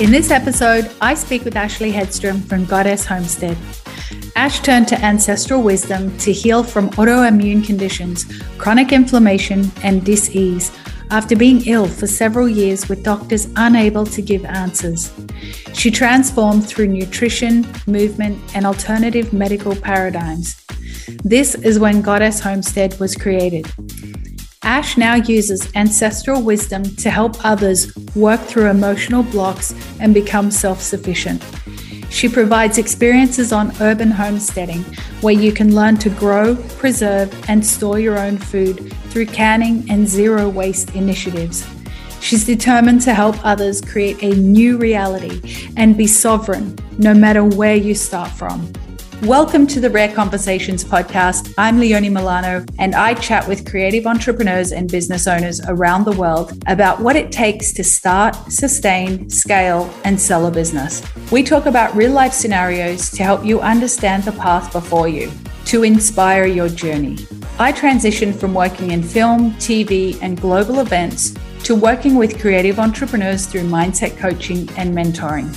In this episode, I speak with Ashley Hedstrom from Goddess Homestead. Ash turned to ancestral wisdom to heal from autoimmune conditions, chronic inflammation, and dis-ease after being ill for several years with doctors unable to give answers. She transformed through nutrition, movement, and alternative medical paradigms. This is when Goddess Homestead was created. Ash now uses ancestral wisdom to help others work through emotional blocks and become self-sufficient. She provides experiences on urban homesteading, where you can learn to grow, preserve, and store your own food through canning and zero waste initiatives. She's determined to help others create a new reality and be sovereign, no matter where you start from. Welcome to the Rare Conversations podcast. I'm Leonie Milano, and I chat with creative entrepreneurs and business owners around the world about what it takes to start, sustain, scale, and sell a business. We talk about real-life scenarios to help you understand the path before you, to inspire your journey. I transitioned from working in film, TV, and global events to working with creative entrepreneurs through mindset coaching and mentoring.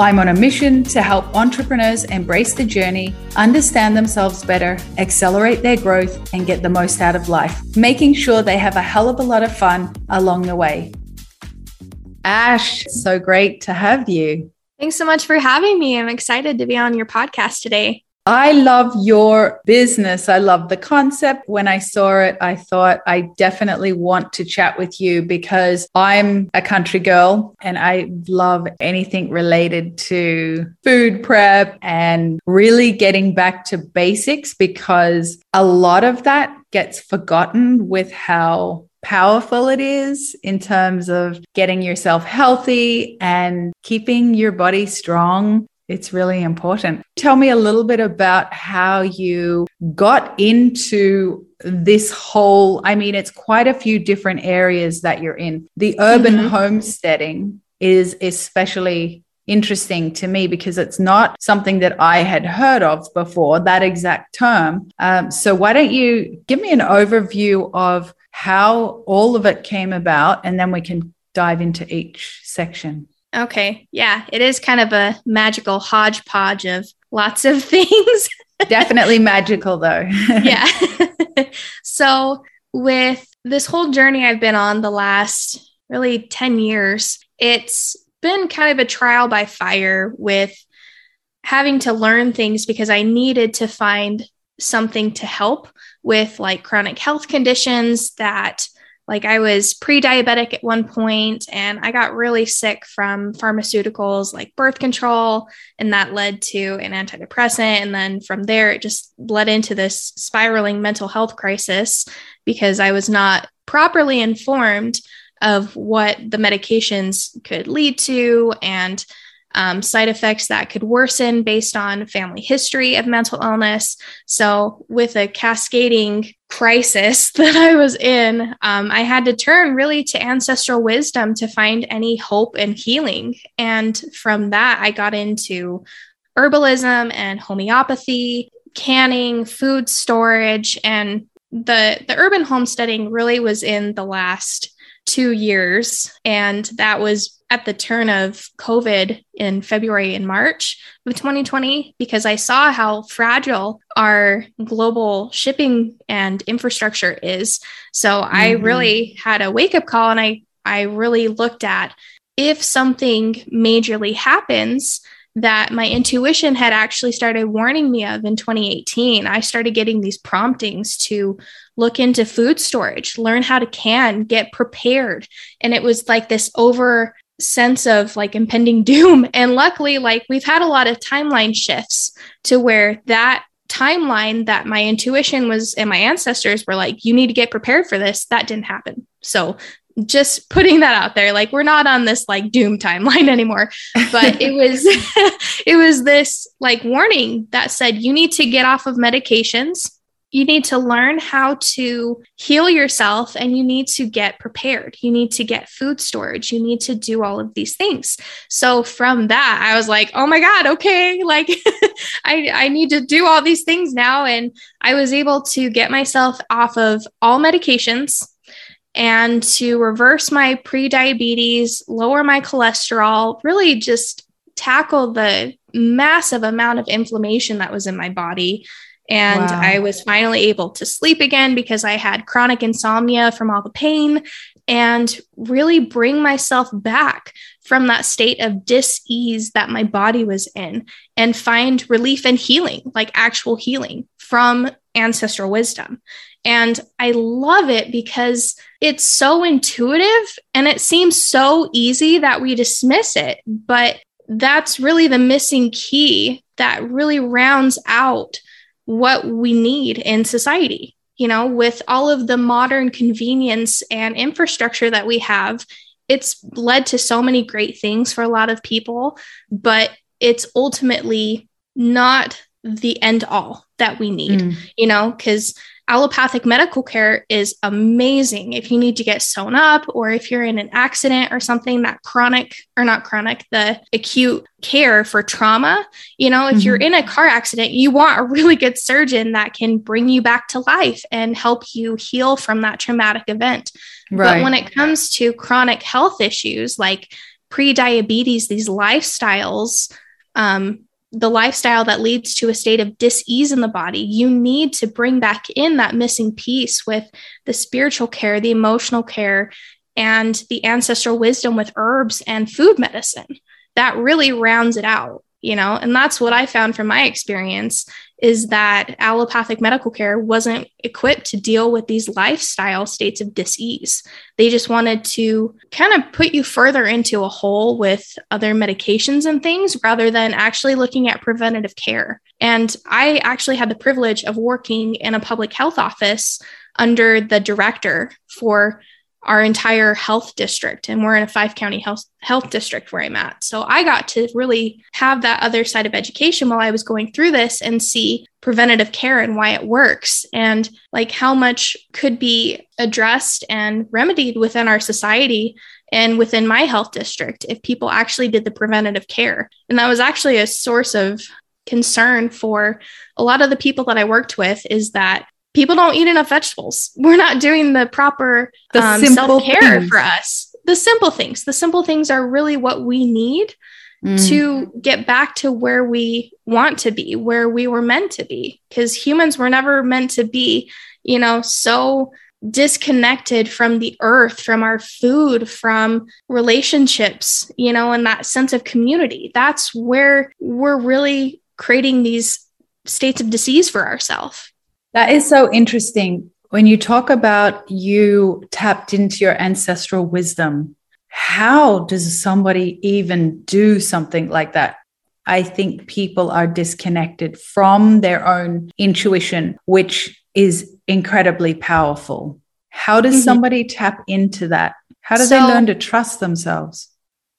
I'm on a mission to help entrepreneurs embrace the journey, understand themselves better, accelerate their growth, and get the most out of life, making sure they have a hell of a lot of fun along the way. Ash, so great to have you. Thanks so much for having me. I'm excited to be on your podcast today. I love your business. I love the concept. When I saw it, I thought I definitely want to chat with you because I'm a country girl and I love anything related to food prep and really getting back to basics, because a lot of that gets forgotten with how powerful it is in terms of getting yourself healthy and keeping your body strong. It's really important. Tell me a little bit about how you got into this whole, I mean, it's quite a few different areas that you're in. The urban homesteading is especially interesting to me because it's not something that I had heard of before, that exact term. So why don't you give me an overview of how all of it came about, and then we can dive into each section. Okay. Yeah. It is kind of a magical hodgepodge of lots of things. Definitely magical though. Yeah. So with this whole journey I've been on the last really 10 years, it's been kind of a trial by fire with having to learn things because I needed to find something to help with, like, chronic health conditions that, like, I was pre-diabetic at one point and I got really sick from pharmaceuticals like birth control, and that led to an antidepressant. And then from there, it just led into this spiraling mental health crisis because I was not properly informed of what the medications could lead to and side effects that could worsen based on family history of mental illness. So with a cascading crisis that I was in, I had to turn really to ancestral wisdom to find any hope and healing. And from that, I got into herbalism and homeopathy, canning, food storage, and the urban homesteading really was in the last 2 years. And that was at the turn of COVID in February and March of 2020, because I saw how fragile our global shipping and infrastructure is. So I really had a wake-up call, and I really looked at, if something majorly happens that my intuition had actually started warning me of in 2018, I started getting these promptings to look into food storage, learn how to can, get prepared. And it was like this over sense of, like, impending doom. And luckily, like, we've had a lot of timeline shifts to where that timeline that my intuition was and my ancestors were like, you need to get prepared for this, that didn't happen. So just putting that out there, like, we're not on this, like, doom timeline anymore, but it was, it was this, like, warning that said, you need to get off of medications. You need to learn how to heal yourself, and you need to get prepared. You need to get food storage. You need to do all of these things. So from that, I was like, oh my God, okay. Like, I need to do all these things now. And I was able to get myself off of all medications and to reverse my pre-diabetes, lower my cholesterol, really just tackle the massive amount of inflammation that was in my body. And wow. I was finally able to sleep again because I had chronic insomnia from all the pain, and really bring myself back from that state of dis-ease that my body was in, and find relief and healing, like actual healing from ancestral wisdom. And I love it because it's so intuitive and it seems so easy that we dismiss it, but that's really the missing key that really rounds out what we need in society. You know, with all of the modern convenience and infrastructure that we have, it's led to so many great things for a lot of people, but it's ultimately not the end all that we need, you know, because allopathic medical care is amazing. If you need to get sewn up, or if you're in an accident or something, that the acute care for trauma, you know, if you're in a car accident, you want a really good surgeon that can bring you back to life and help you heal from that traumatic event. Right. But when it comes to chronic health issues like pre-diabetes, these lifestyles, the lifestyle that leads to a state of dis-ease in the body, you need to bring back in that missing piece with the spiritual care, the emotional care, and the ancestral wisdom with herbs and food medicine. That really rounds it out, you know? And that's what I found from my experience, is that allopathic medical care wasn't equipped to deal with these lifestyle states of dis-ease. They just wanted to kind of put you further into a hole with other medications and things, rather than actually looking at preventative care. And I actually had the privilege of working in a public health office under the director for our entire health district. And we're in a 5-county health district where I'm at. So I got to really have that other side of education while I was going through this, and see preventative care and why it works, and like how much could be addressed and remedied within our society and within my health district if people actually did the preventative care. And that was actually a source of concern for a lot of the people that I worked with, is that people don't eat enough vegetables. We're not doing the proper self-care for us. The simple things are really what we need to get back to where we want to be, where we were meant to be. Because humans were never meant to be, you know, so disconnected from the earth, from our food, from relationships, you know, and that sense of community. That's where we're really creating these states of disease for ourselves. That is so interesting. When you talk about you tapped into your ancestral wisdom, how does somebody even do something like that? I think people are disconnected from their own intuition, which is incredibly powerful. How does somebody tap into that? How do they learn to trust themselves?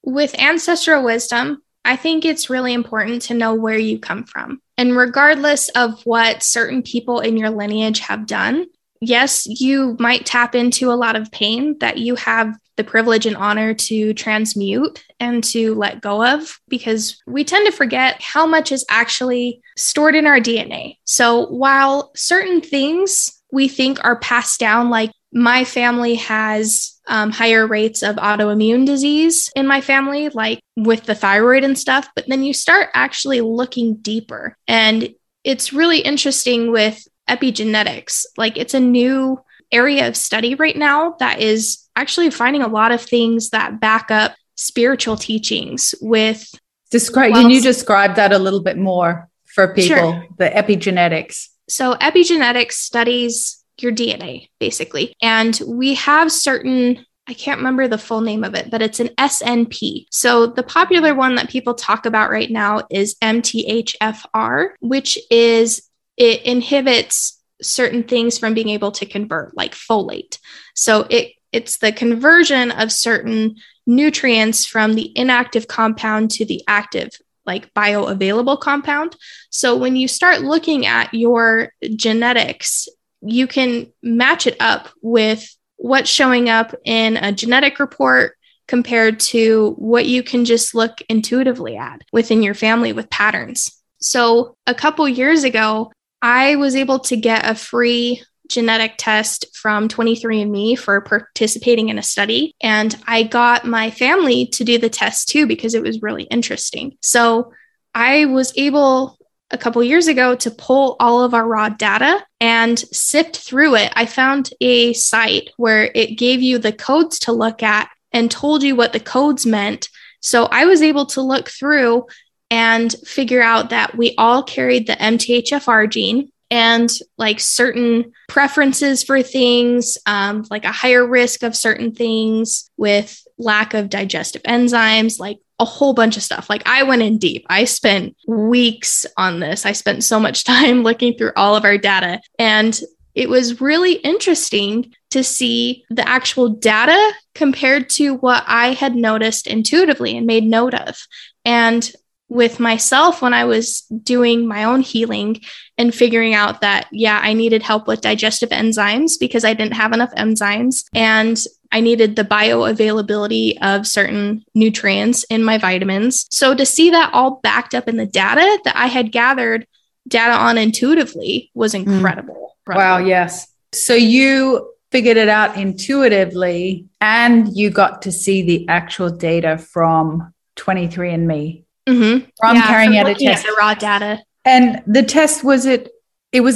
With ancestral wisdom, I think it's really important to know where you come from. And regardless of what certain people in your lineage have done, yes, you might tap into a lot of pain that you have the privilege and honor to transmute and to let go of, because we tend to forget how much is actually stored in our DNA. So while certain things we think are passed down, like my family has higher rates of autoimmune disease in my family, like with the thyroid and stuff. But then you start actually looking deeper. And it's really interesting with epigenetics. Like, it's a new area of study right now that is actually finding a lot of things that back up spiritual teachings with. Can you describe that a little bit more for people? Sure. The epigenetics. So epigenetics studies your DNA, basically. And we have certain, I can't remember the full name of it, but it's an SNP. So the popular one that people talk about right now is MTHFR, which is, it inhibits certain things from being able to convert, like folate. So it's the conversion of certain nutrients from the inactive compound to the active, like bioavailable compound. So when you start looking at your genetics, you can match it up with what's showing up in a genetic report compared to what you can just look intuitively at within your family with patterns. So a couple years ago, I was able to get a free genetic test from 23andMe for participating in a study. And I got my family to do the test too, because it was really interesting. So I was able a couple years ago to pull all of our raw data and sift through it. I found a site where it gave you the codes to look at and told you what the codes meant. So I was able to look through and figure out that we all carried the MTHFR gene and like certain preferences for things, like a higher risk of certain things with lack of digestive enzymes, like a whole bunch of stuff. Like I went in deep. I spent weeks on this. I spent so much time looking through all of our data. And it was really interesting to see the actual data compared to what I had noticed intuitively and made note of. And with myself, when I was doing my own healing and figuring out that, yeah, I needed help with digestive enzymes because I didn't have enough enzymes, and I needed the bioavailability of certain nutrients in my vitamins. So to see that all backed up in the data that I had gathered data on intuitively was incredible. Wow. Yes. So you figured it out intuitively and you got to see the actual data from 23andMe. Mm-hmm. Carrying out a test. The raw data. And the test, was a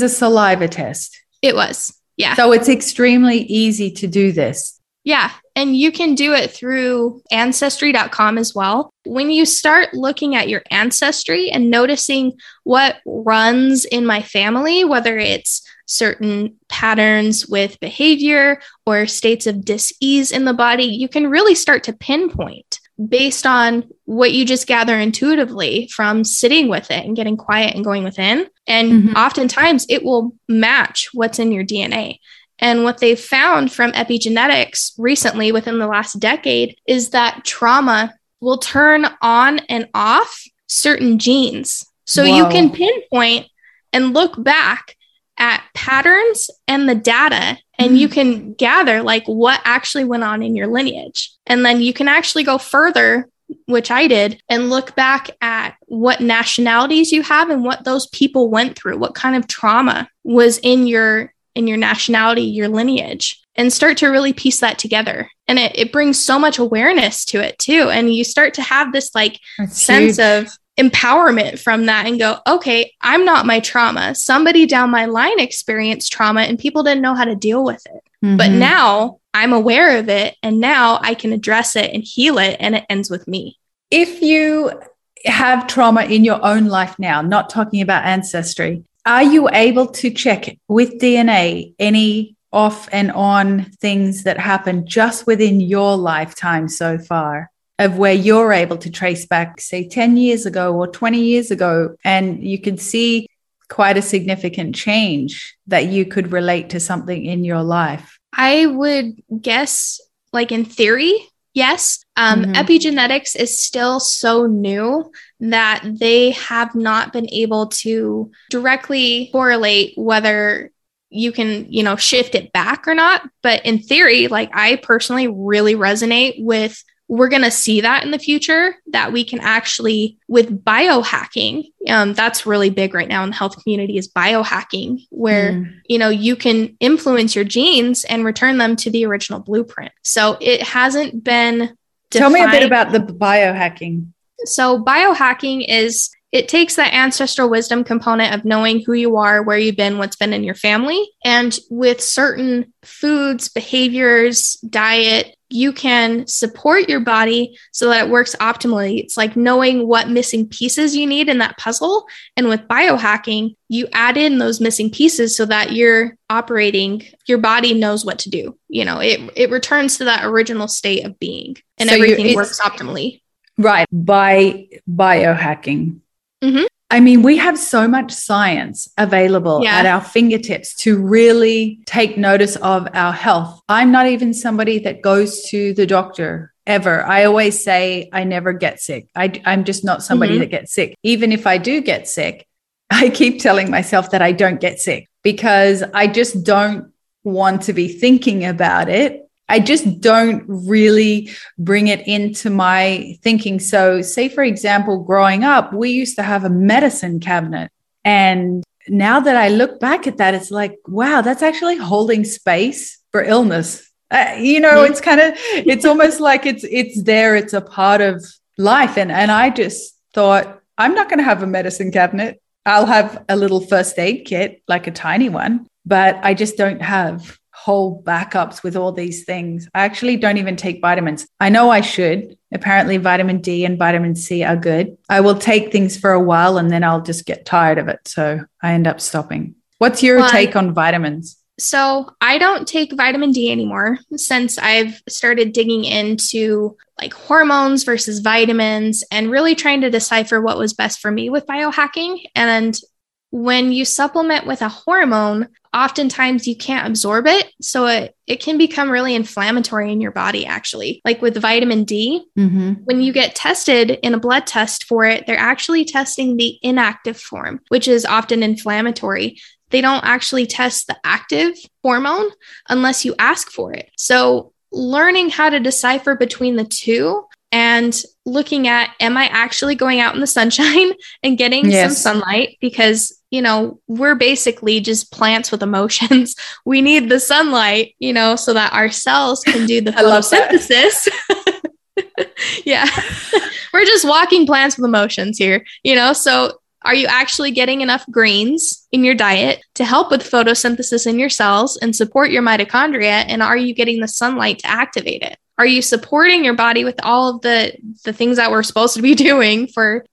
saliva test? It was. Yeah. So it's extremely easy to do this. Yeah. And you can do it through Ancestry.com as well. When you start looking at your ancestry and noticing what runs in my family, whether it's certain patterns with behavior or states of dis-ease in the body, you can really start to pinpoint based on what you just gather intuitively from sitting with it and getting quiet and going within. And oftentimes it will match what's in your DNA. And what they've found from epigenetics recently within the last decade is that trauma will turn on and off certain genes. So you can pinpoint and look back at patterns and the data, and you can gather like what actually went on in your lineage. And then you can actually go further, which I did, and look back at what nationalities you have and what those people went through, what kind of trauma was in your nationality, your lineage, and start to really piece that together. And it brings so much awareness to it too. And you start to have this like sense of empowerment from that and go, okay, I'm not my trauma. Somebody down my line experienced trauma and people didn't know how to deal with it. But now I'm aware of it and now I can address it and heal it, and it ends with me. If you have trauma in your own life now, not talking about ancestry, are you able to check with DNA any off and on things that happened just within your lifetime so far, of where you're able to trace back, say, 10 years ago or 20 years ago, and you could see quite a significant change that you could relate to something in your life? I would guess, like in theory, yes. Epigenetics is still so new that they have not been able to directly correlate whether you can, shift it back or not. But in theory, like I personally really resonate with, we're going to see that in the future, that we can actually, with biohacking, that's really big right now in the health community is biohacking, where, you can influence your genes and return them to the original blueprint. So it hasn't been defined. Tell me a bit about the biohacking. So biohacking is, it takes that ancestral wisdom component of knowing who you are, where you've been, what's been in your family. And with certain foods, behaviors, diet, you can support your body so that it works optimally. It's like knowing what missing pieces you need in that puzzle. And with biohacking, you add in those missing pieces so that you're operating, your body knows what to do. It returns to that original state of being and so everything works optimally. Right. By biohacking. I mean, we have so much science available at our fingertips to really take notice of our health. I'm not even somebody that goes to the doctor ever. I always say I never get sick. I'm just not somebody that gets sick. Even if I do get sick, I keep telling myself that I don't get sick because I just don't want to be thinking about it. I just don't really bring it into my thinking. So say, for example, growing up, we used to have a medicine cabinet and now that I look back at that, it's like, wow, that's actually holding space for illness. It's kind of, it's almost like it's there. It's a part of life. And I just thought, I'm not going to have a medicine cabinet. I'll have a little first aid kit, like a tiny one, but I just don't have whole backups with all these things. I actually don't even take vitamins. I know I should. Apparently vitamin D and vitamin C are good. I will take things for a while and then I'll just get tired of it. So I end up stopping. What's your take on vitamins? So I don't take vitamin D anymore since I've started digging into like hormones versus vitamins and really trying to decipher what was best for me with biohacking. And when you supplement with a hormone, oftentimes you can't absorb it. So it can become really inflammatory in your body, actually. Like with vitamin D, when you get tested in a blood test for it, they're actually testing the inactive form, which is often inflammatory. They don't actually test the active hormone unless you ask for it. So learning how to decipher between the two and looking at, am I actually going out in the sunshine and getting some sunlight? Because, we're basically just plants with emotions. We need the sunlight, so that our cells can do the photosynthesis. Yeah. We're just walking plants with emotions here, so are you actually getting enough greens in your diet to help with photosynthesis in your cells and support your mitochondria? And are you getting the sunlight to activate it? Are you supporting your body with all of the things that we're supposed to be doing for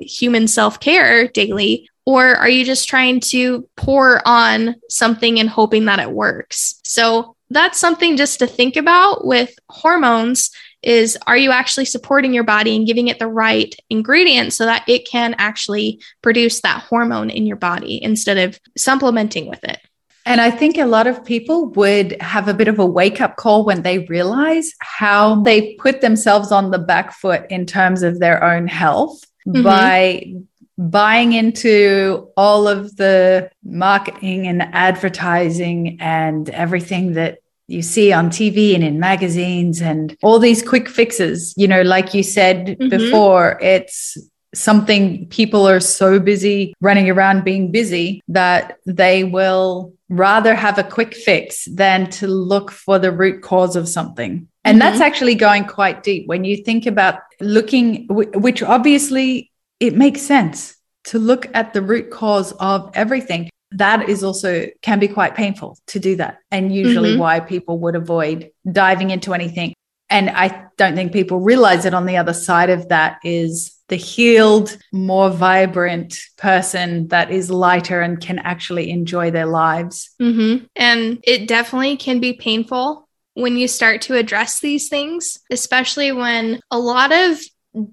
human self-care daily? Or are you just trying to pour on something and hoping that it works? So that's something just to think about with hormones. Is are you actually supporting your body and giving it the right ingredients so that it can actually produce that hormone in your body instead of supplementing with it? And I think a lot of people would have a bit of a wake-up call when they realize how they put themselves on the back foot in terms of their own health by buying into all of the marketing and advertising and everything that you see on TV and in magazines and all these quick fixes, like you said before, it's something people are so busy running around being busy that they will rather have a quick fix than to look for the root cause of something. And that's actually going quite deep when you think about looking, which obviously it makes sense to look at the root cause of everything. That is also can be quite painful to do that. And usually why people would avoid diving into anything. And I don't think people realize that on the other side of that is the healed, more vibrant person that is lighter and can actually enjoy their lives. And it definitely can be painful when you start to address these things, especially when a lot of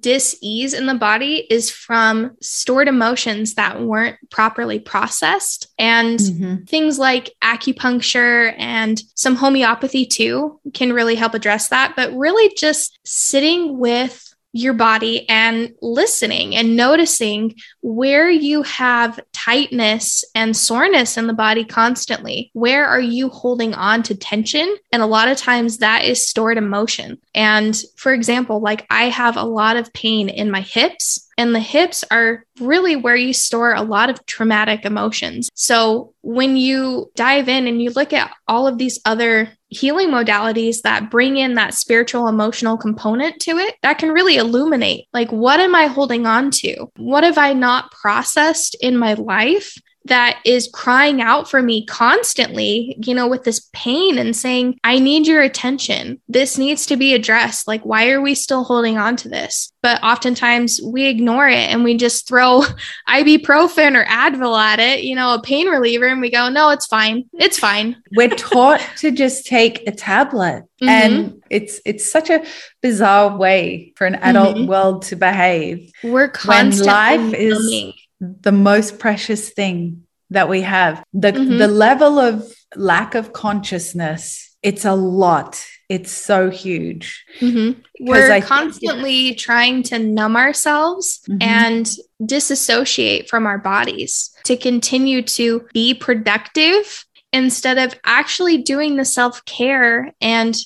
dis-ease in the body is from stored emotions that weren't properly processed. And things like acupuncture and some homeopathy too can really help address that. But really just sitting with your body and listening and noticing where you have tightness and soreness in the body constantly. Where are you holding on to tension? And a lot of times that is stored emotion. And for example, like I have a lot of pain in my hips. And the hips are really where you store a lot of traumatic emotions. So when you dive in and you look at all of these other healing modalities that bring in that spiritual, emotional component to it, that can really illuminate, like, what am I holding on to? What have I not processed in my life that is crying out for me constantly, with this pain and saying, I need your attention. This needs to be addressed. Like, why are we still holding on to this? But oftentimes we ignore it and we just throw ibuprofen or Advil at it, a pain reliever. And we go, no, it's fine. It's fine. We're taught to just take a tablet. And it's such a bizarre way for an adult world to behave. We're constantly when life is the most precious thing that we have. The level of lack of consciousness, it's a lot. It's so huge. We're constantly trying to numb ourselves and disassociate from our bodies to continue to be productive instead of actually doing the self-care and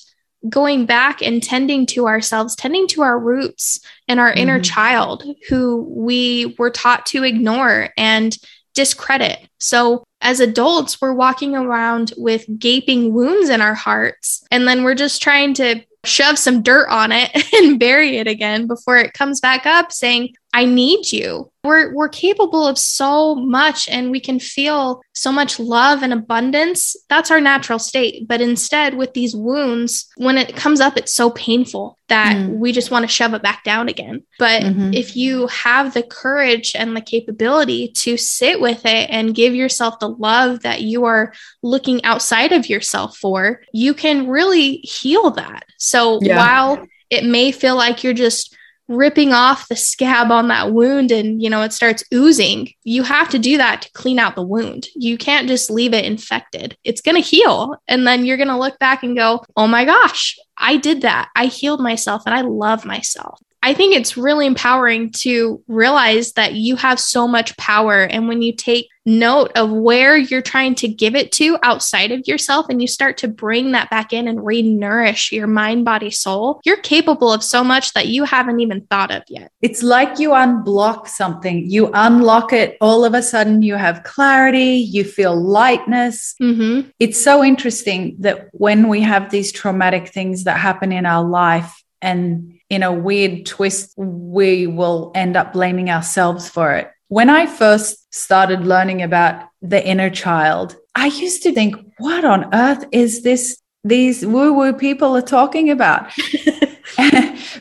going back and tending to ourselves, tending to our roots and our inner child who we were taught to ignore and discredit. So as adults, we're walking around with gaping wounds in our hearts, and then we're just trying to shove some dirt on it and bury it again before it comes back up saying, I need you. We're capable of so much, and we can feel so much love and abundance. That's our natural state. But instead, with these wounds, when it comes up, it's so painful that we just want to shove it back down again. But if you have the courage and the capability to sit with it and give yourself the love that you are looking outside of yourself for, you can really heal that. So while it may feel like you're just ripping off the scab on that wound and, you know, it starts oozing, you have to do that to clean out the wound. You can't just leave it infected. It's going to heal. And then you're going to look back and go, oh my gosh, I did that. I healed myself and I love myself. I think it's really empowering to realize that you have so much power. And when you take note of where you're trying to give it to outside of yourself, and you start to bring that back in and re-nourish your mind, body, soul, you're capable of so much that you haven't even thought of yet. It's like you unblock something. You unlock it. All of a sudden you have clarity. You feel lightness. Mm-hmm. It's so interesting that when we have these traumatic things that happen in our life, and in a weird twist, we will end up blaming ourselves for it. When I first started learning about the inner child, I used to think, what on earth is this these woo-woo people are talking about?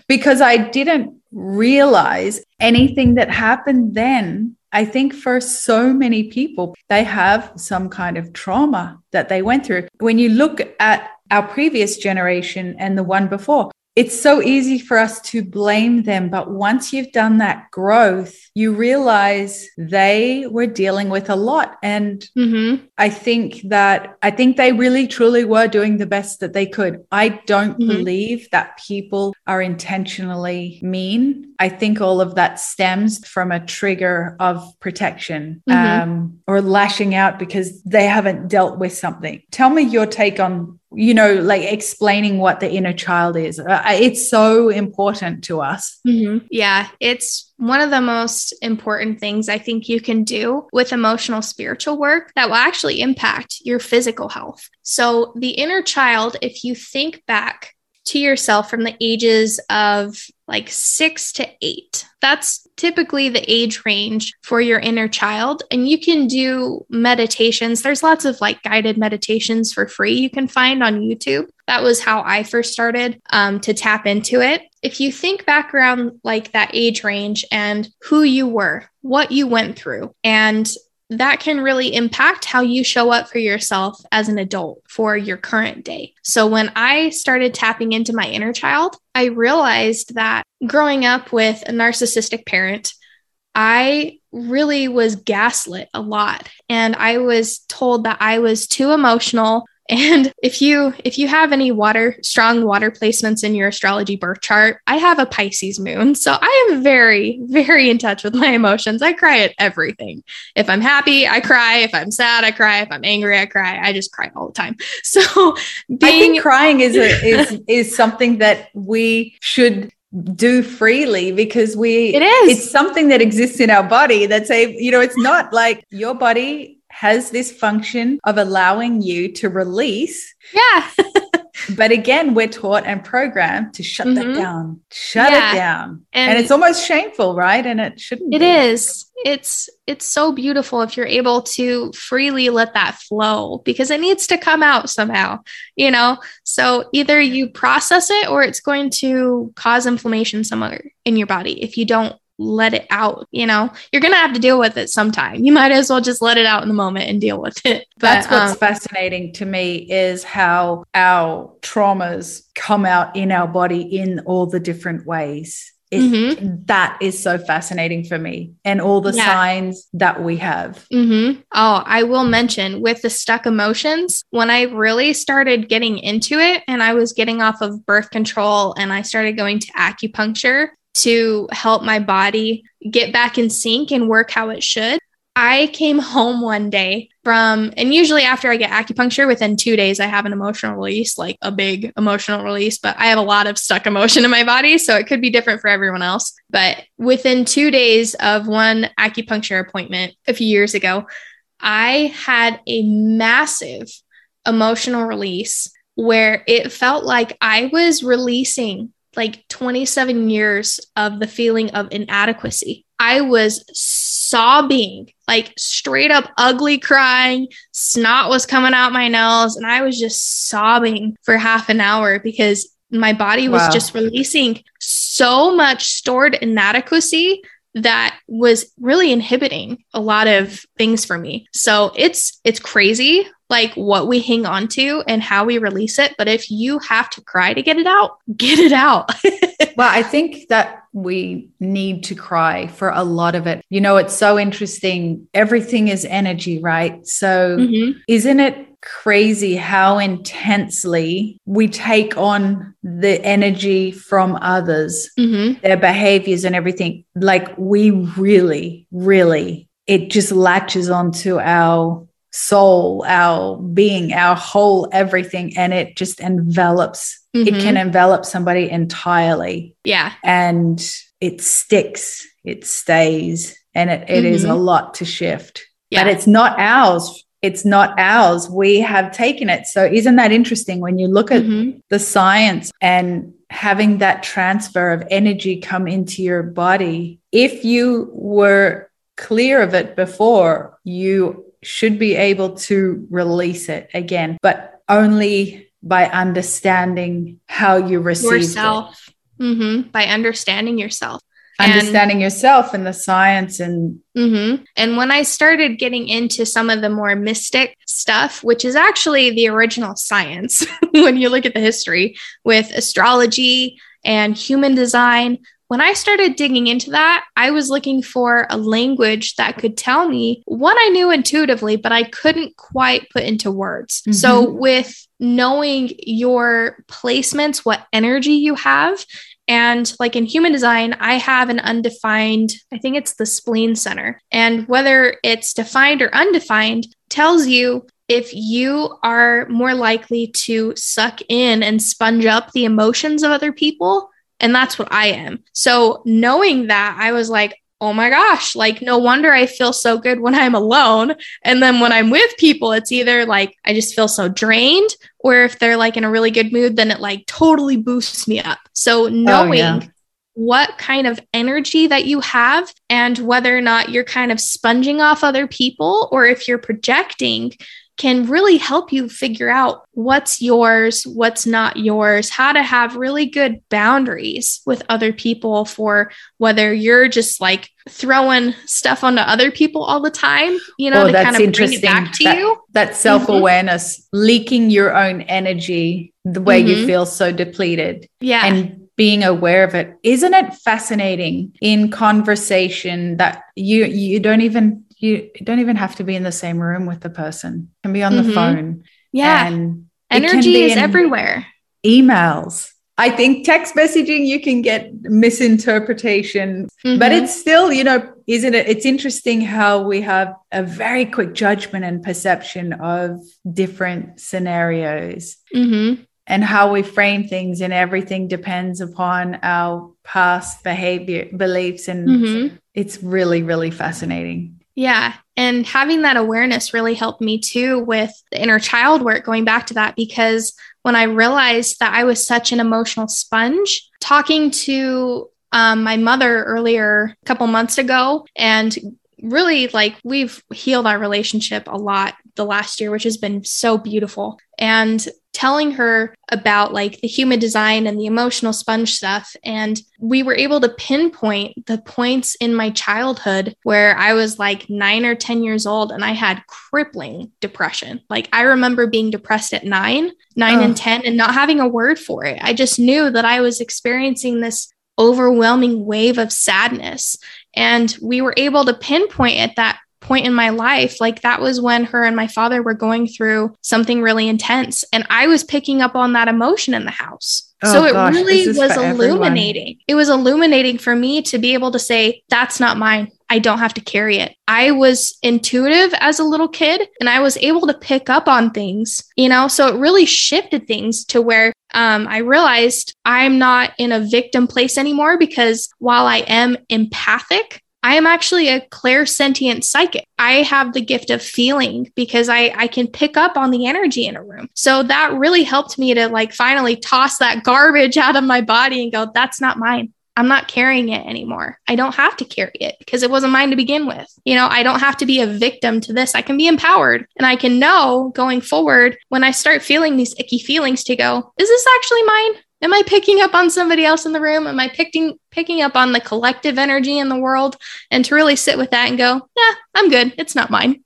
Because I didn't realize anything that happened then. I think for so many people, they have some kind of trauma that they went through. When you look at our previous generation and the one before, it's so easy for us to blame them. But once you've done that growth, you realize they were dealing with a lot. And I think they really, truly were doing the best that they could. I don't believe that people are intentionally mean. I think all of that stems from a trigger of protection or lashing out because they haven't dealt with something. Tell me your take on, you know, like explaining what the inner child is. It's so important to us. Yeah, it's one of the most important things I think you can do with emotional spiritual work that will actually impact your physical health. So the inner child, if you think back to yourself from the ages of like 6 to 8. That's typically the age range for your inner child. And you can do meditations. There's lots of like guided meditations for free you can find on YouTube. That was how I first started to tap into it. If you think back around like that age range and who you were, what you went through, and that can really impact how you show up for yourself as an adult for your current day. So when I started tapping into my inner child, I realized that growing up with a narcissistic parent, I really was gaslit a lot. And I was told that I was too emotional. And if you have any strong water placements in your astrology birth chart, I have a Pisces moon. So I am very, very in touch with my emotions. I cry at everything. If I'm happy, I cry. If I'm sad, I cry. If I'm angry, I cry. I just cry all the time. So I think crying is something that we should do freely because it's something that exists in our body that's it's not like your body has this function of allowing you to release. Yeah. But again, we're taught and programmed to shut that down, it down. And it's almost shameful, right? And it shouldn't be. It is. It's so beautiful if you're able to freely let that flow because it needs to come out somehow, you know? So either you process it or it's going to cause inflammation somewhere in your body if you don't let it out. You know, you're going to have to deal with it sometime. You might as well just let it out in the moment and deal with it. But that's what's fascinating to me is how our traumas come out in our body in all the different ways. That is so fascinating for me and all the signs that we have. Oh, I will mention with the stuck emotions, when I really started getting into it and I was getting off of birth control and I started going to acupuncture to help my body get back in sync and work how it should, I came home one day from, and usually after I get acupuncture, within 2 days, I have an emotional release, like a big emotional release, but I have a lot of stuck emotion in my body. So it could be different for everyone else. But within 2 days of one acupuncture appointment a few years ago, I had a massive emotional release where it felt like I was releasing like 27 years of the feeling of inadequacy. I was sobbing, like straight up ugly crying, snot was coming out my nose, and I was just sobbing for half an hour because my body was just releasing so much stored inadequacy that was really inhibiting a lot of things for me. So it's crazy, like what we hang on to and how we release it. But if you have to cry to get it out, get it out. Well, I think that we need to cry for a lot of it. You know, it's so interesting. Everything is energy, right? So isn't it crazy how intensely we take on the energy from others, their behaviors and everything? Like we really, really, it just latches onto our soul, our being, our whole everything, and it just envelops. It can envelop somebody entirely. Yeah. And it sticks, it stays, and it is a lot to shift. Yeah. But it's not ours. It's not ours. We have taken it. So isn't that interesting when you look at the science and having that transfer of energy come into your body? If you were clear of it before, you should be able to release it again, but only by understanding how you receive yourself, it. By understanding yourself. Understanding yourself and the science and and when I started getting into some of the more mystic stuff, which is actually the original science when you look at the history with astrology and human design, when I started digging into that, I was looking for a language that could tell me what I knew intuitively, but I couldn't quite put into words. So with knowing your placements, what energy you have. And like in human design, I have an undefined, I think it's the spleen center. And whether it's defined or undefined tells you if you are more likely to suck in and sponge up the emotions of other people. And that's what I am. So knowing that, I was like, oh my gosh, like no wonder I feel so good when I'm alone. And then when I'm with people, it's either like, I just feel so drained, or if they're like in a really good mood, then it like totally boosts me up. So knowing what kind of energy that you have and whether or not you're kind of sponging off other people, or if you're projecting, can really help you figure out what's yours, what's not yours, how to have really good boundaries with other people for whether you're just like throwing stuff onto other people all the time, you know, to kind of bring it back to you. That self-awareness, leaking your own energy, the way you feel so depleted. Yeah. And being aware of it. Isn't it fascinating in conversation that you don't even have to be in the same room with the person. It can be on the phone. Yeah. And energy is everywhere. Emails. I think text messaging, you can get misinterpretation, but it's still, you know, isn't it? It's interesting how we have a very quick judgment and perception of different scenarios and how we frame things, and everything depends upon our past behavior, beliefs. And it's really, really fascinating. Yeah. And having that awareness really helped me too with the inner child work, going back to that, because when I realized that I was such an emotional sponge, talking to my mother earlier, a couple months ago, and really like we've healed our relationship a lot the last year, which has been so beautiful. And telling her about like the human design and the emotional sponge stuff. And we were able to pinpoint the points in my childhood where I was like 9 or 10 years old and I had crippling depression. Like I remember being depressed at nine and 10 and not having a word for it. I just knew that I was experiencing this overwhelming wave of sadness. And we were able to pinpoint at that point in my life, like that was when her and my father were going through something really intense. And I was picking up on that emotion in the house. So it really was illuminating. It was illuminating for me to be able to say, that's not mine. I don't have to carry it. I was intuitive as a little kid and I was able to pick up on things, you know, so it really shifted things to where I realized I'm not in a victim place anymore, because while I am empathic, I am actually a clairsentient psychic. I have the gift of feeling because I can pick up on the energy in a room. So that really helped me to like finally toss that garbage out of my body and go, that's not mine. I'm not carrying it anymore. I don't have to carry it because it wasn't mine to begin with. You know, I don't have to be a victim to this. I can be empowered and I can know going forward when I start feeling these icky feelings to go, is this actually mine? Am I picking up on somebody else in the room? Am I picking up on the collective energy in the world? And to really sit with that and go, yeah, I'm good. It's not mine.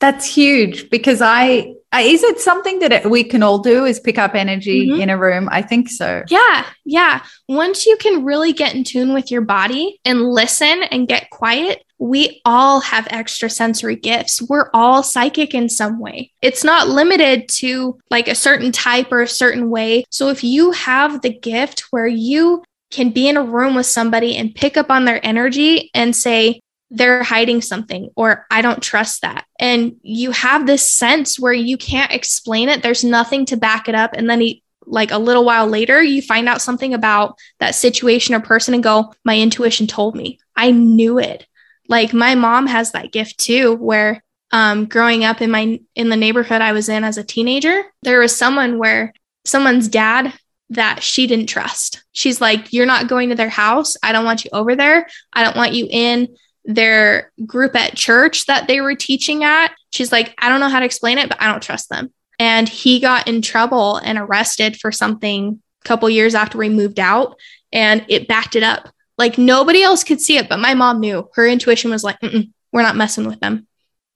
That's huge, because is it something that we can all do, is pick up energy mm-hmm. in a room? I think so. Yeah. Yeah. Once you can really get in tune with your body and listen and get quiet, we all have extrasensory gifts. We're all psychic in some way. It's not limited to like a certain type or a certain way. So if you have the gift where you can be in a room with somebody and pick up on their energy and say, they're hiding something, or I don't trust that. And you have this sense where you can't explain it. There's nothing to back it up. And then like a little while later, you find out something about that situation or person and go, my intuition told me, I knew it. Like my mom has that gift too, where growing up in the neighborhood I was in as a teenager, there was someone's dad that she didn't trust. She's like, you're not going to their house. I don't want you over there. I don't want you in their group at church that they were teaching at. She's like, I don't know how to explain it, but I don't trust them. And he got in trouble and arrested for something a couple years after we moved out, and it backed it up. Like nobody else could see it, but my mom knew. Her intuition was like, we're not messing with them.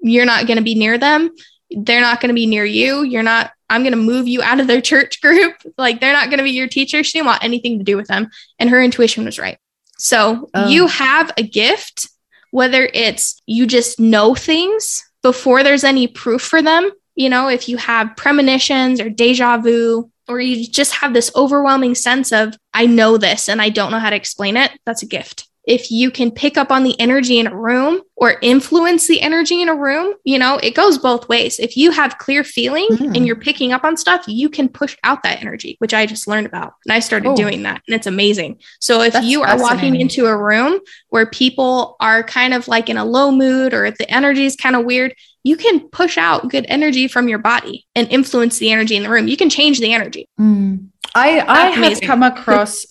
You're not going to be near them. They're not going to be near you. I'm going to move you out of their church group. Like they're not going to be your teacher. She didn't want anything to do with them. And her intuition was right. So you have a gift. Whether it's you just know things before there's any proof for them, you know, if you have premonitions or deja vu, or you just have this overwhelming sense of, I know this and I don't know how to explain it, that's a gift. If you can pick up on the energy in a room or influence the energy in a room, you know, it goes both ways. If you have clear feeling and you're picking up on stuff, you can push out that energy, which I just learned about. And I started doing that, and it's amazing. So if you are walking into a room where people are kind of like in a low mood, or if the energy is kind of weird, you can push out good energy from your body and influence the energy in the room. You can change the energy. Mm. I have come across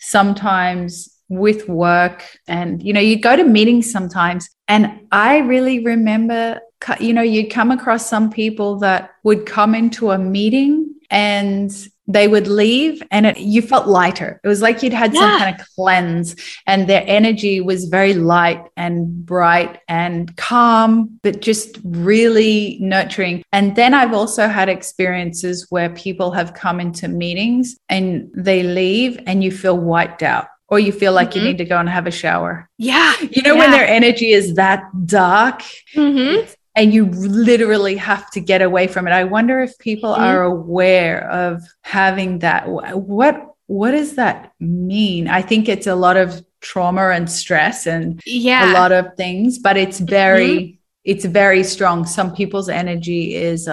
sometimes with work, and you know, you go to meetings sometimes, and I really remember, you know, you'd come across some people that would come into a meeting and they would leave, and you felt lighter. It was like you'd had some kind of cleanse, and their energy was very light and bright and calm, but just really nurturing. And then I've also had experiences where people have come into meetings and they leave, and you feel wiped out. Or you feel like you need to go and have a shower. Yeah. You know, when their energy is that dark and you literally have to get away from it. I wonder if people are aware of having that. What does that mean? I think it's a lot of trauma and stress and a lot of things, but it's very, it's very strong. Some people's energy is,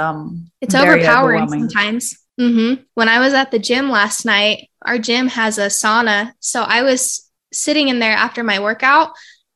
it's overpowering sometimes. When I was at the gym last night, our gym has a sauna. So I was sitting in there after my workout,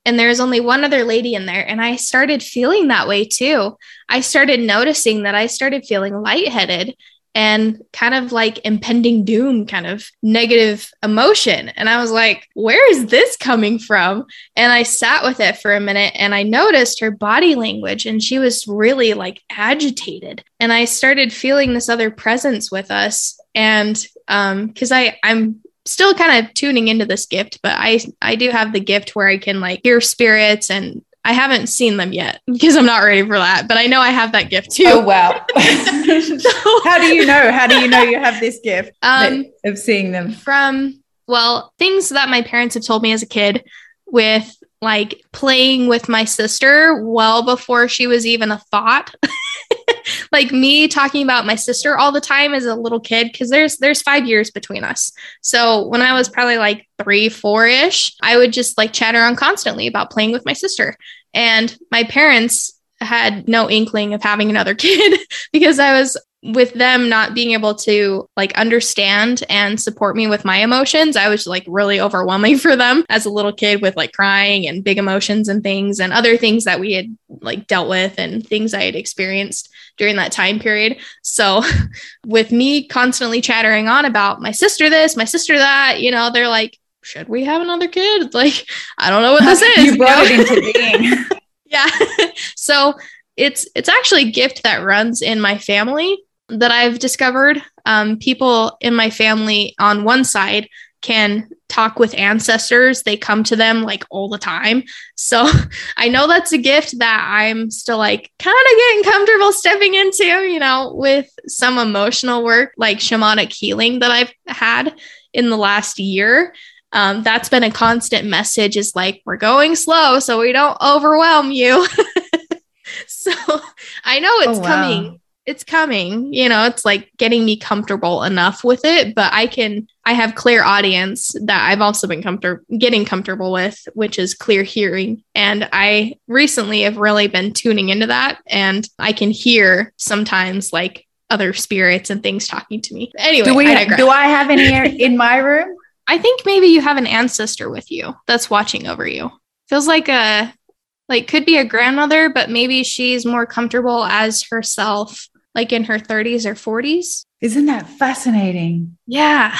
and there was only one other lady in there. And I started feeling that way too. I started noticing that I started feeling lightheaded and kind of like impending doom, kind of negative emotion. And I was like, where is this coming from? And I sat with it for a minute, and I noticed her body language, and she was really like agitated. And I started feeling this other presence with us. And because I'm still kind of tuning into this gift, but I do have the gift where I can like hear spirits, and I haven't seen them yet because I'm not ready for that, but I know I have that gift too. Oh, wow. How do you know you have this gift of seeing them? From, well, things that my parents have told me as a kid, with like playing with my sister well before she was even a thought. Like me talking about my sister all the time as a little kid, because there's 5 years between us. So when I was probably like 3, 4-ish, I would just like chatter on constantly about playing with my sister. And my parents had no inkling of having another kid because I was with them not being able to like understand and support me with my emotions. I was like really overwhelming for them as a little kid with like crying and big emotions and things and other things that we had like dealt with and things I had experienced during that time period. So with me constantly chattering on about my sister this, my sister that, you know, they're like, should we have another kid? Like, I don't know what this is. You brought it into being. Yeah. So it's actually a gift that runs in my family that I've discovered. People in my family on one side can talk with ancestors. They come to them like all the time. So I know that's a gift that I'm still like kind of getting comfortable stepping into, you know, with some emotional work, like shamanic healing that I've had in the last year. That's been a constant message is like, we're going slow so we don't overwhelm you. So I know it's coming. It's coming, you know, it's like getting me comfortable enough with it, but I have clear audience that I've also been getting comfortable with, which is clear hearing. And I recently have really been tuning into that. And I can hear sometimes like other spirits and things talking to me. Anyway, do I have any in my room? I think maybe you have an ancestor with you that's watching over you. Feels like could be a grandmother, but maybe she's more comfortable as herself. Like in her 30s or 40s. Isn't that fascinating? Yeah.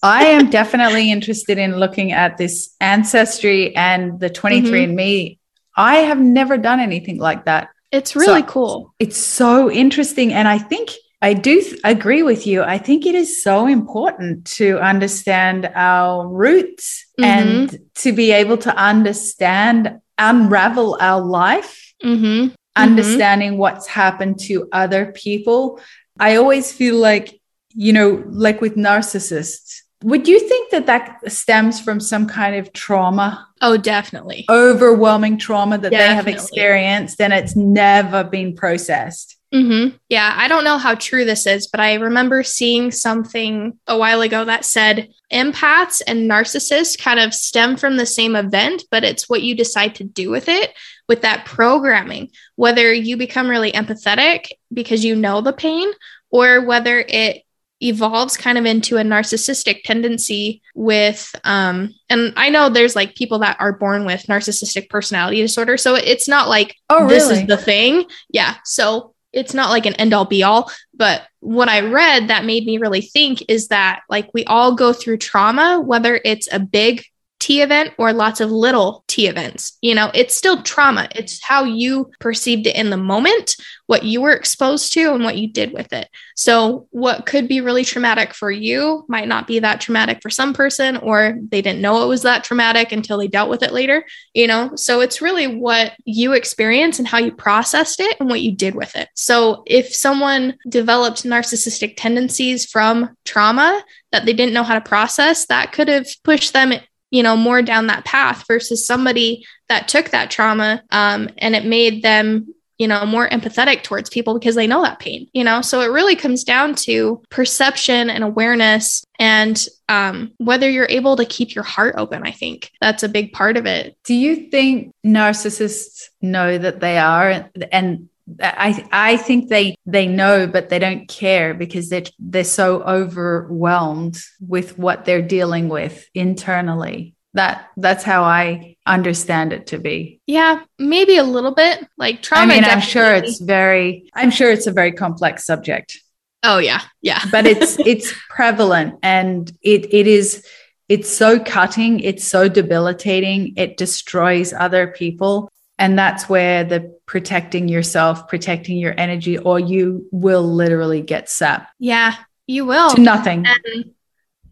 I am definitely interested in looking at this ancestry and the 23andMe. Mm-hmm. I have never done anything like that. It's really cool. It's so interesting. And I think I do agree with you. I think it is so important to understand our roots and to be able to unravel our life. Mm-hmm. Understanding what's happened to other people. I always feel like, you know, like with narcissists, would you think that stems from some kind of trauma? Oh, definitely. Overwhelming trauma that they have experienced and it's never been processed. Mm-hmm. Yeah. I don't know how true this is, but I remember seeing something a while ago that said empaths and narcissists kind of stem from the same event, but it's what you decide to do with it, with that programming, whether you become really empathetic because you know the pain or whether it evolves kind of into a narcissistic tendency with, and I know there's like people that are born with narcissistic personality disorder. So it's not like, oh, this is the thing. Yeah. So it's not like an end all be all, but what I read that made me really think is that like we all go through trauma, whether it's a big T event or lots of little T events, you know, it's still trauma. It's how you perceived it in the moment, what you were exposed to and what you did with it. So what could be really traumatic for you might not be that traumatic for some person, or they didn't know it was that traumatic until they dealt with it later, you know? So it's really what you experience and how you processed it and what you did with it. So if someone developed narcissistic tendencies from trauma that they didn't know how to process, that could have pushed them, you know, more down that path versus somebody that took that trauma and it made them, you know, more empathetic towards people because they know that pain, you know? So it really comes down to perception and awareness and whether you're able to keep your heart open. I think that's a big part of it. Do you think narcissists know that they are? And I think they know, but they don't care because they're so overwhelmed with what they're dealing with internally. That's how I understand it to be. Yeah, maybe a little bit like trauma. I mean, I'm sure it's a very complex subject. Oh yeah. Yeah. But it's prevalent and it's so cutting. It's so debilitating. It destroys other people. And that's where the protecting yourself, protecting your energy, or you will literally get sapped. Yeah, you will. To nothing.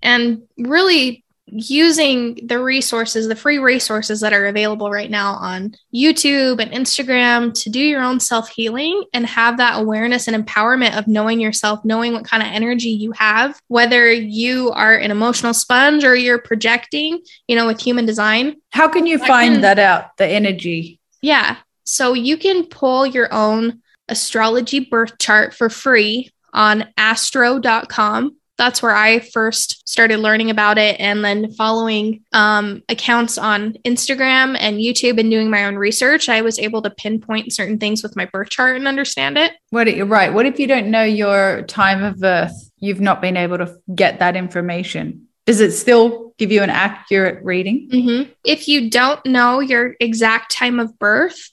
And really using the resources, the free resources that are available right now on YouTube and Instagram to do your own self-healing and have that awareness and empowerment of knowing yourself, knowing what kind of energy you have, whether you are an emotional sponge or you're projecting, you know, with human design. How can you find that out, the energy? Yeah. So you can pull your own astrology birth chart for free on astro.com. That's where I first started learning about it, and then following accounts on Instagram and YouTube and doing my own research, I was able to pinpoint certain things with my birth chart and understand it. What if you don't know your time of birth? You've not been able to get that information. Does it still give you an accurate reading? Mm-hmm. If you don't know your exact time of birth,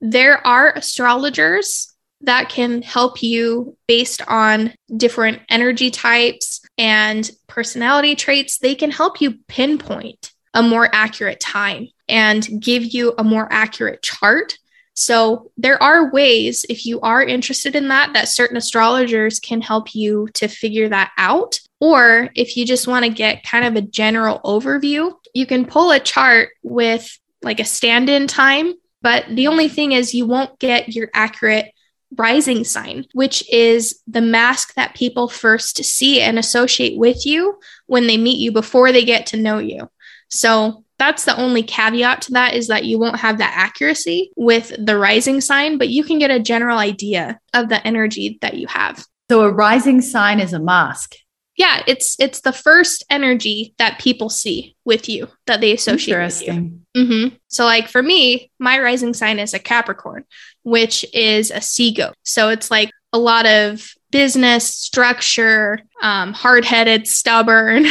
there are astrologers that can help you based on different energy types and personality traits. They can help you pinpoint a more accurate time and give you a more accurate chart. So there are ways, if you are interested in that, that certain astrologers can help you to figure that out. Or if you just want to get kind of a general overview, you can pull a chart with like a stand-in time. But the only thing is you won't get your accurate rising sign, which is the mask that people first see and associate with you when they meet you before they get to know you. So that's the only caveat to that, is that you won't have that accuracy with the rising sign, but you can get a general idea of the energy that you have. So a rising sign is a mask. Yeah, it's the first energy that people see with you, that they associate with you. Mm-hmm. So like for me, my rising sign is a Capricorn, which is a sea goat. So it's like a lot of business, structure, hard-headed, stubborn.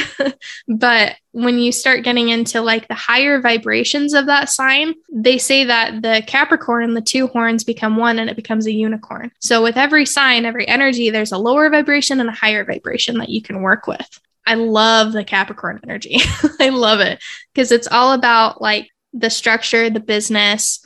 But when you start getting into like the higher vibrations of that sign, they say that the Capricorn and the two horns become one and it becomes a unicorn. So with every sign, every energy, there's a lower vibration and a higher vibration that you can work with. I love the Capricorn energy. I love it because it's all about like the structure, the business,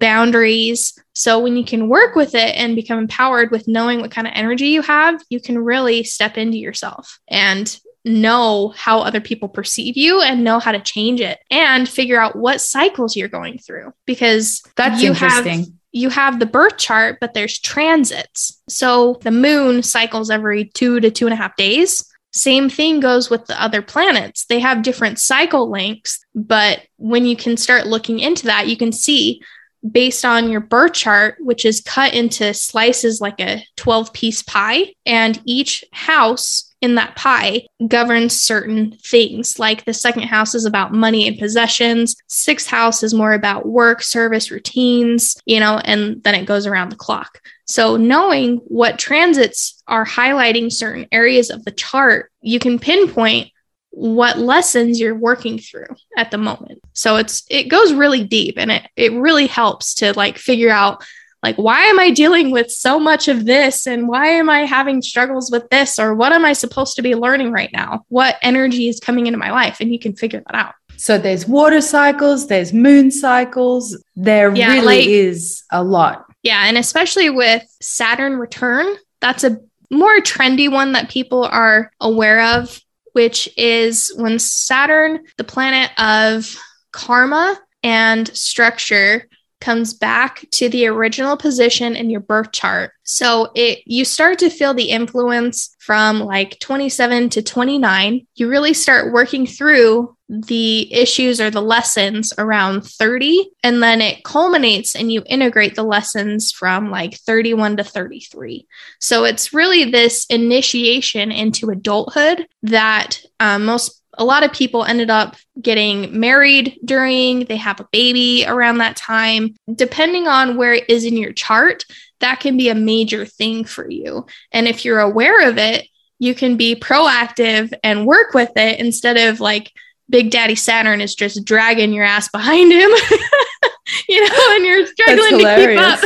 boundaries. So when you can work with it and become empowered with knowing what kind of energy you have, you can really step into yourself and know how other people perceive you and know how to change it and figure out what cycles you're going through, because that's interesting. You have the birth chart, but there's transits. So the moon cycles every 2 to 2.5 days. Same thing goes with the other planets. They have different cycle lengths, but when you can start looking into that, you can see based on your birth chart, which is cut into slices like a 12-piece pie, and each house in that pie governs certain things. Like the second house is about money and possessions. Sixth house is more about work, service, routines, and then it goes around the clock. So knowing what transits are highlighting certain areas of the chart, you can pinpoint what lessons you're working through at the moment. So it goes really deep, and it really helps to like figure out like, why am I dealing with so much of this? And why am I having struggles with this? Or what am I supposed to be learning right now? What energy is coming into my life? And you can figure that out. So there's water cycles, there's moon cycles. There really is a lot. Yeah, and especially with Saturn return, that's a more trendy one that people are aware of, which is when Saturn, the planet of karma and structure, comes back to the original position in your birth chart. So you start to feel the influence from like 27 to 29. You really start working through the issues or the lessons around 30. And then it culminates and you integrate the lessons from like 31 to 33. So it's really this initiation into adulthood that a lot of people ended up getting married during, they have a baby around that time. Depending on where it is in your chart, that can be a major thing for you. And if you're aware of it, you can be proactive and work with it instead of like Big Daddy Saturn is just dragging your ass behind him, and you're struggling to keep up.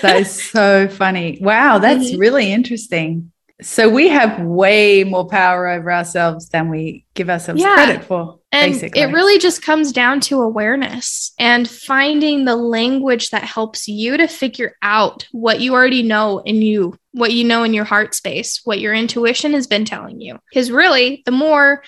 That is so funny. Wow, that's really interesting. So we have way more power over ourselves than we give ourselves credit for, basically. And it really just comes down to awareness and finding the language that helps you to figure out what you already know in you, what you know in your heart space, what your intuition has been telling you. Because really, the more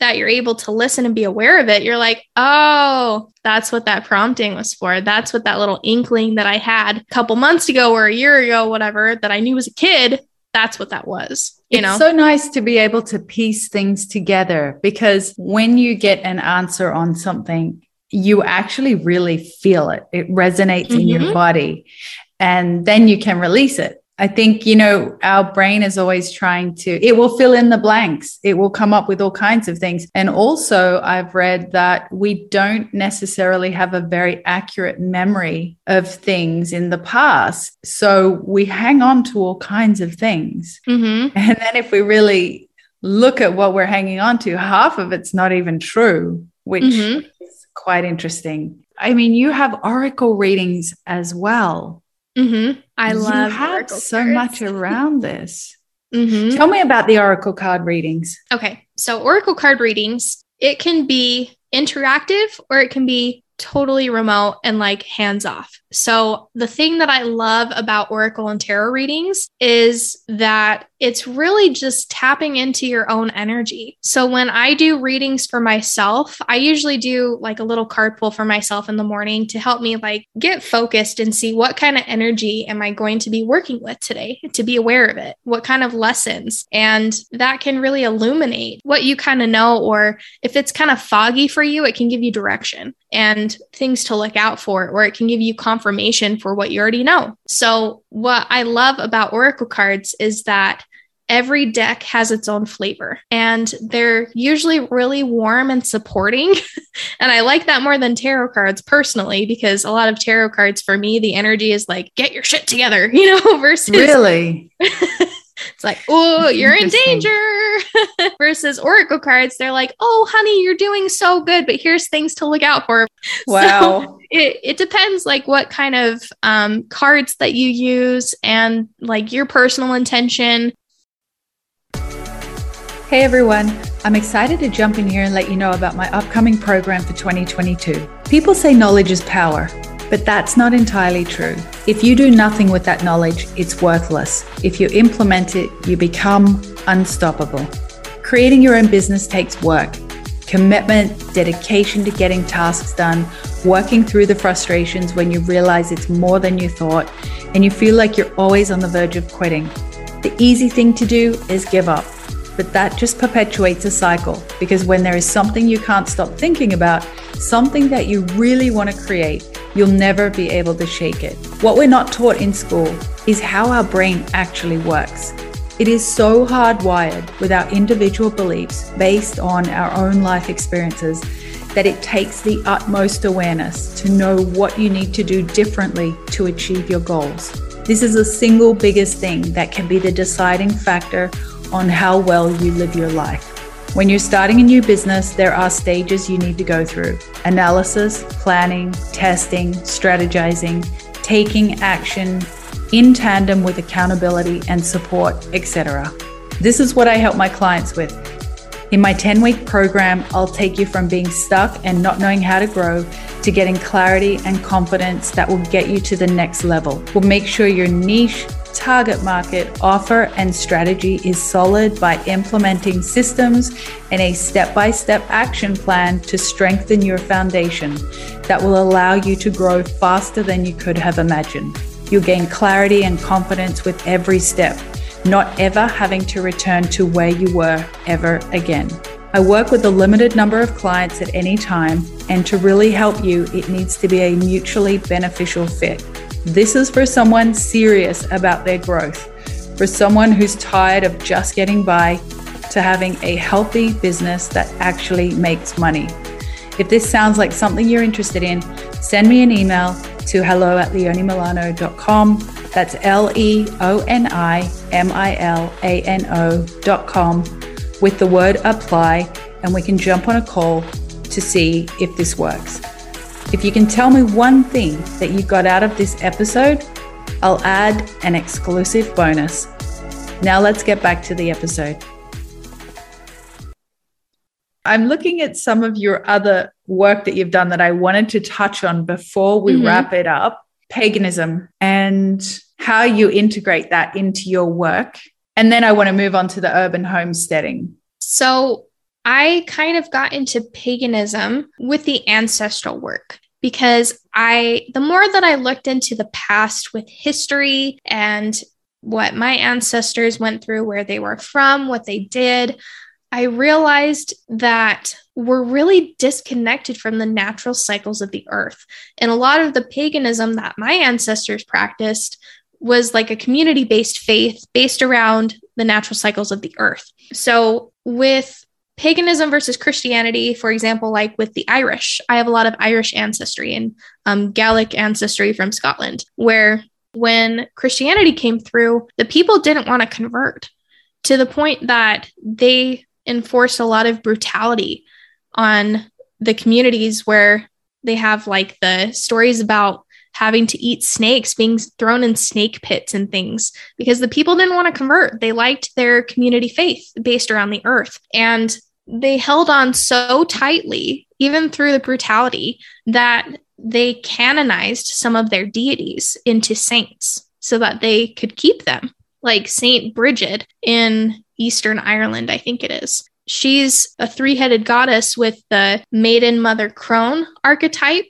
that you're able to listen and be aware of it, you're like, oh, that's what that prompting was for. That's what that little inkling that I had a couple months ago or a year ago, whatever, that I knew as a kid. That's what that was. It's so nice to be able to piece things together, because when you get an answer on something, you actually really feel it. It resonates in your body. and then you can release it. I think, you know, our brain is always trying to, it will fill in the blanks. It will come up with all kinds of things. And also I've read that we don't necessarily have a very accurate memory of things in the past. So we hang on to all kinds of things. Mm-hmm. And then if we really look at what we're hanging on to, half of it's not even true, which mm-hmm. is quite interesting. I mean, you have oracle readings as well. Mm-hmm. I love oracles. So much around this. Mm-hmm. Tell me about the oracle card readings. Okay. So oracle card readings, it can be interactive or it can be totally remote and like hands off. So the thing that I love about oracle and tarot readings is that it's really just tapping into your own energy. So when I do readings for myself, I usually do like a little card pull for myself in the morning to help me like get focused and see what kind of energy am I going to be working with today, to be aware of it, what kind of lessons. And that can really illuminate what you kind of know, or if it's kind of foggy for you, it can give you direction and things to look out for, or it can give you confirmation for what you already know. So what I love about oracle cards is that every deck has its own flavor and they're usually really warm and supporting. And I like that more than tarot cards personally, because a lot of tarot cards for me, the energy is like, get your shit together, you know, versus really. It's like, oh, you're in danger. Versus oracle cards, they're like, oh, honey, you're doing so good, but here's things to look out for. Wow. So it depends like what kind of cards that you use and like your personal intention. Hey, everyone. I'm excited to jump in here and let you know about my upcoming program for 2022. People say knowledge is power. But that's not entirely true. If you do nothing with that knowledge, it's worthless. If you implement it, you become unstoppable. Creating your own business takes work, commitment, dedication to getting tasks done, working through the frustrations when you realize it's more than you thought, and you feel like you're always on the verge of quitting. The easy thing to do is give up, but that just perpetuates a cycle, because when there is something you can't stop thinking about, something that you really want to create, you'll never be able to shake it. What we're not taught in school is how our brain actually works. It is so hardwired with our individual beliefs based on our own life experiences that it takes the utmost awareness to know what you need to do differently to achieve your goals. This is the single biggest thing that can be the deciding factor on how well you live your life. When you're starting a new business, there are stages you need to go through: analysis, planning, testing, strategizing, taking action in tandem with accountability and support, etc. This is what I help my clients with. In my 10-week program, I'll take you from being stuck and not knowing how to grow to getting clarity and confidence that will get you to the next level. We'll make sure your niche, target market, offer, and strategy is solid by implementing systems and a step-by-step action plan to strengthen your foundation that will allow you to grow faster than you could have imagined. You'll gain clarity and confidence with every step, not ever having to return to where you were ever again. I work with a limited number of clients at any time, and to really help you, it needs to be a mutually beneficial fit. This is for someone serious about their growth, for someone who's tired of just getting by, to having a healthy business that actually makes money. If this sounds like something you're interested in, send me an email to hello@leonimilano.com. That's LEONIMILANO.com with the word apply, and we can jump on a call to see if this works. If you can tell me one thing that you got out of this episode, I'll add an exclusive bonus. Now let's get back to the episode. I'm looking at some of your other work that you've done that I wanted to touch on before we wrap it up. Paganism and how you integrate that into your work. And then I want to move on to the urban homesteading. So I kind of got into paganism with the ancestral work, because the more that I looked into the past with history and what my ancestors went through, where they were from, what they did, I realized that we're really disconnected from the natural cycles of the earth. And a lot of the paganism that my ancestors practiced was like a community-based faith based around the natural cycles of the earth. So with paganism versus Christianity, for example, like with the Irish, I have a lot of Irish ancestry and Gaelic ancestry from Scotland, where when Christianity came through, the people didn't want to convert, to the point that they enforced a lot of brutality on the communities, where they have like the stories about having to eat snakes, being thrown in snake pits and things, because the people didn't want to convert. They liked their community faith based around the earth. And they held on so tightly, even through the brutality, that they canonized some of their deities into saints so that they could keep them. Like Saint Bridget in Eastern Ireland, I think it is. She's a three-headed goddess with the maiden mother crone archetype,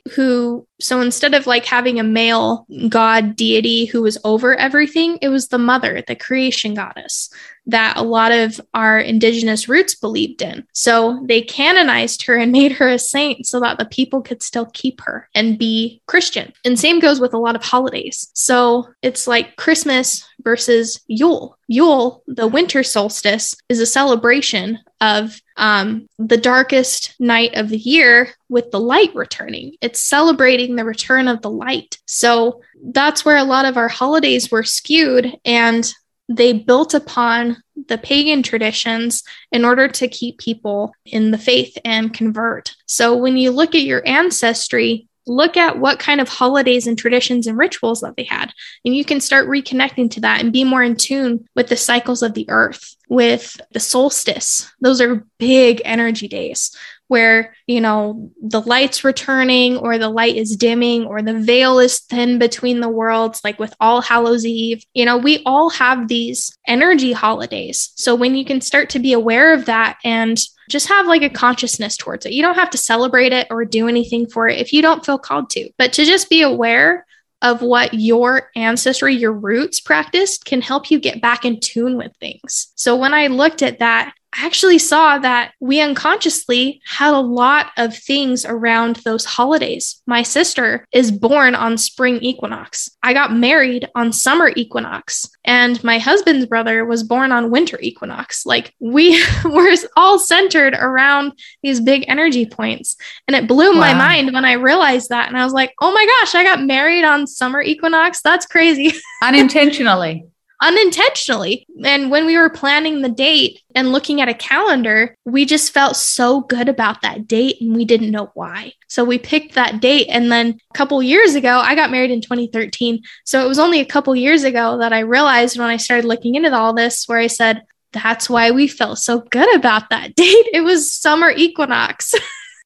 so instead of like having a male god deity who was over everything, it was the mother, the creation goddess that a lot of our indigenous roots believed in. So they canonized her and made her a saint so that the people could still keep her and be Christian. And same goes with a lot of holidays. So it's like Christmas versus Yule. Yule, the winter solstice, is a celebration of the darkest night of the year with the light returning. It's celebrating the return of the light. So that's where a lot of our holidays were skewed, and they built upon the pagan traditions in order to keep people in the faith and convert. So when you look at your ancestry, look at what kind of holidays and traditions and rituals that they had, and you can start reconnecting to that and be more in tune with the cycles of the earth, with the solstice. Those are big energy days where, you know, the light's returning, or the light is dimming, or the veil is thin between the worlds, like with All Hallows Eve. You know, we all have these energy holidays. So when you can start to be aware of that and just have like a consciousness towards it, you don't have to celebrate it or do anything for it if you don't feel called to, but to just be aware of what your ancestry, your roots practiced, can help you get back in tune with things. So when I looked at that, I actually saw that we unconsciously had a lot of things around those holidays. My sister is born on spring equinox. I got married on summer equinox, and my husband's brother was born on winter equinox. Like, we were all centered around these big energy points. And it blew my mind when I realized that. And I was like, oh my gosh, I got married on summer equinox. That's crazy. Unintentionally. Unintentionally. And when we were planning the date and looking at a calendar, we just felt so good about that date, and we didn't know why. So we picked that date. And then a couple years ago, I got married in 2013. So it was only a couple years ago that I realized, when I started looking into all this, where I said, that's why we felt so good about that date. It was summer equinox.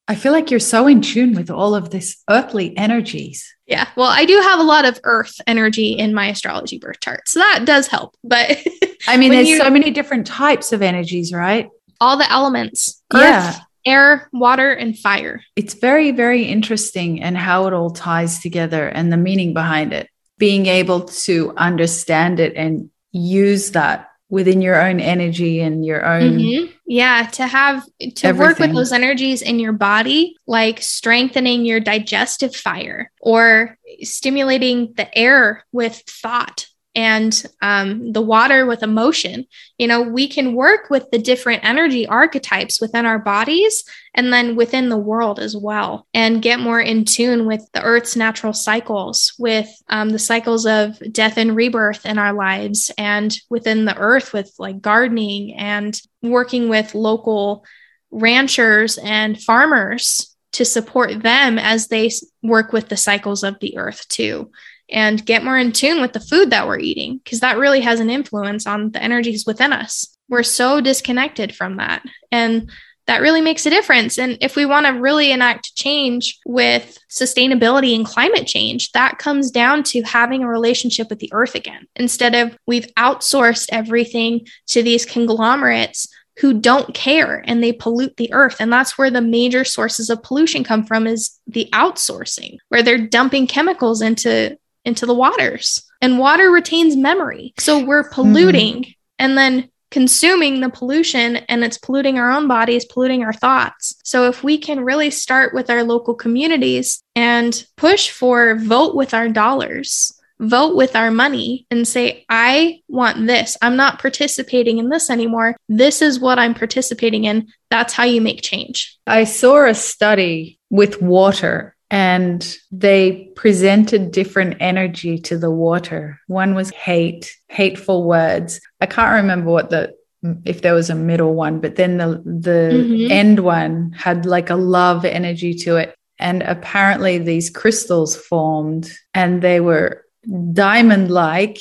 I feel like you're so in tune with all of this earthly energies. Yeah. Well, I do have a lot of earth energy in my astrology birth chart, so that does help. But I mean, there's so many different types of energies, right? All the elements. Earth, air, water, and fire. It's very, very interesting, and how it all ties together and the meaning behind it. Being able to understand it and use that within your own energy and your own. Mm-hmm. Yeah. To work with those energies in your body, like strengthening your digestive fire, or stimulating the air with thought, and the water with emotion. You know, we can work with the different energy archetypes within our bodies, and then within the world as well, and get more in tune with the earth's natural cycles, with the cycles of death and rebirth in our lives, and within the earth with like gardening and working with local ranchers and farmers to support them as they work with the cycles of the earth too. And get more in tune with the food that we're eating, because that really has an influence on the energies within us. We're so disconnected from that, and that really makes a difference. And if we want to really enact change with sustainability and climate change, that comes down to having a relationship with the earth again, instead of we've outsourced everything to these conglomerates who don't care, and they pollute the earth. And that's where the major sources of pollution come from, is the outsourcing, where they're dumping chemicals into the waters, and water retains memory. So we're polluting and then consuming the pollution, and it's polluting our own bodies, polluting our thoughts. So if we can really start with our local communities and push for vote with our dollars, vote with our money, and say, I want this. I'm not participating in this anymore. This is what I'm participating in. That's how you make change. I saw a study with water, and they presented different energy to the water. One was hate, hateful words. I can't remember what if there was a middle one, but then the end one had like a love energy to it. And apparently these crystals formed, and they were diamond-like,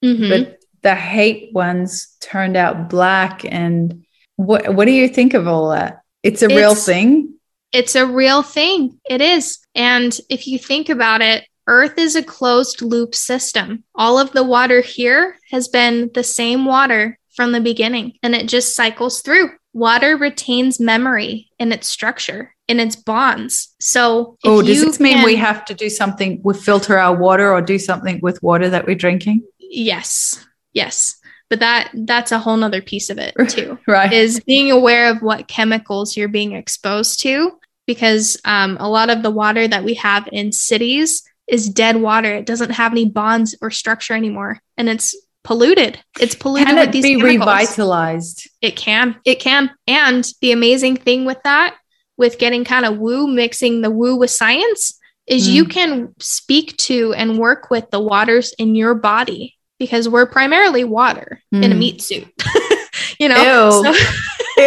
but the hate ones turned out black. And what do you think of all that? It's real thing. It's a real thing. It is. And if you think about it, Earth is a closed loop system. All of the water here has been the same water from the beginning, and it just cycles through. Water retains memory in its structure, in its bonds. So does this mean we have to do something, we filter our water or do something with water that we're drinking? Yes. But that's a whole nother piece of it too, right? Is being aware of what chemicals you're being exposed to, because a lot of the water that we have in cities is dead water. It doesn't have any bonds or structure anymore, and it's polluted. It's polluted with these chemicals. Can it be revitalized? It can. And the amazing thing with that, with getting kind of woo, mixing the woo with science, is you can speak to and work with the waters in your body, because we're primarily water in a meat suit, you know? Ew.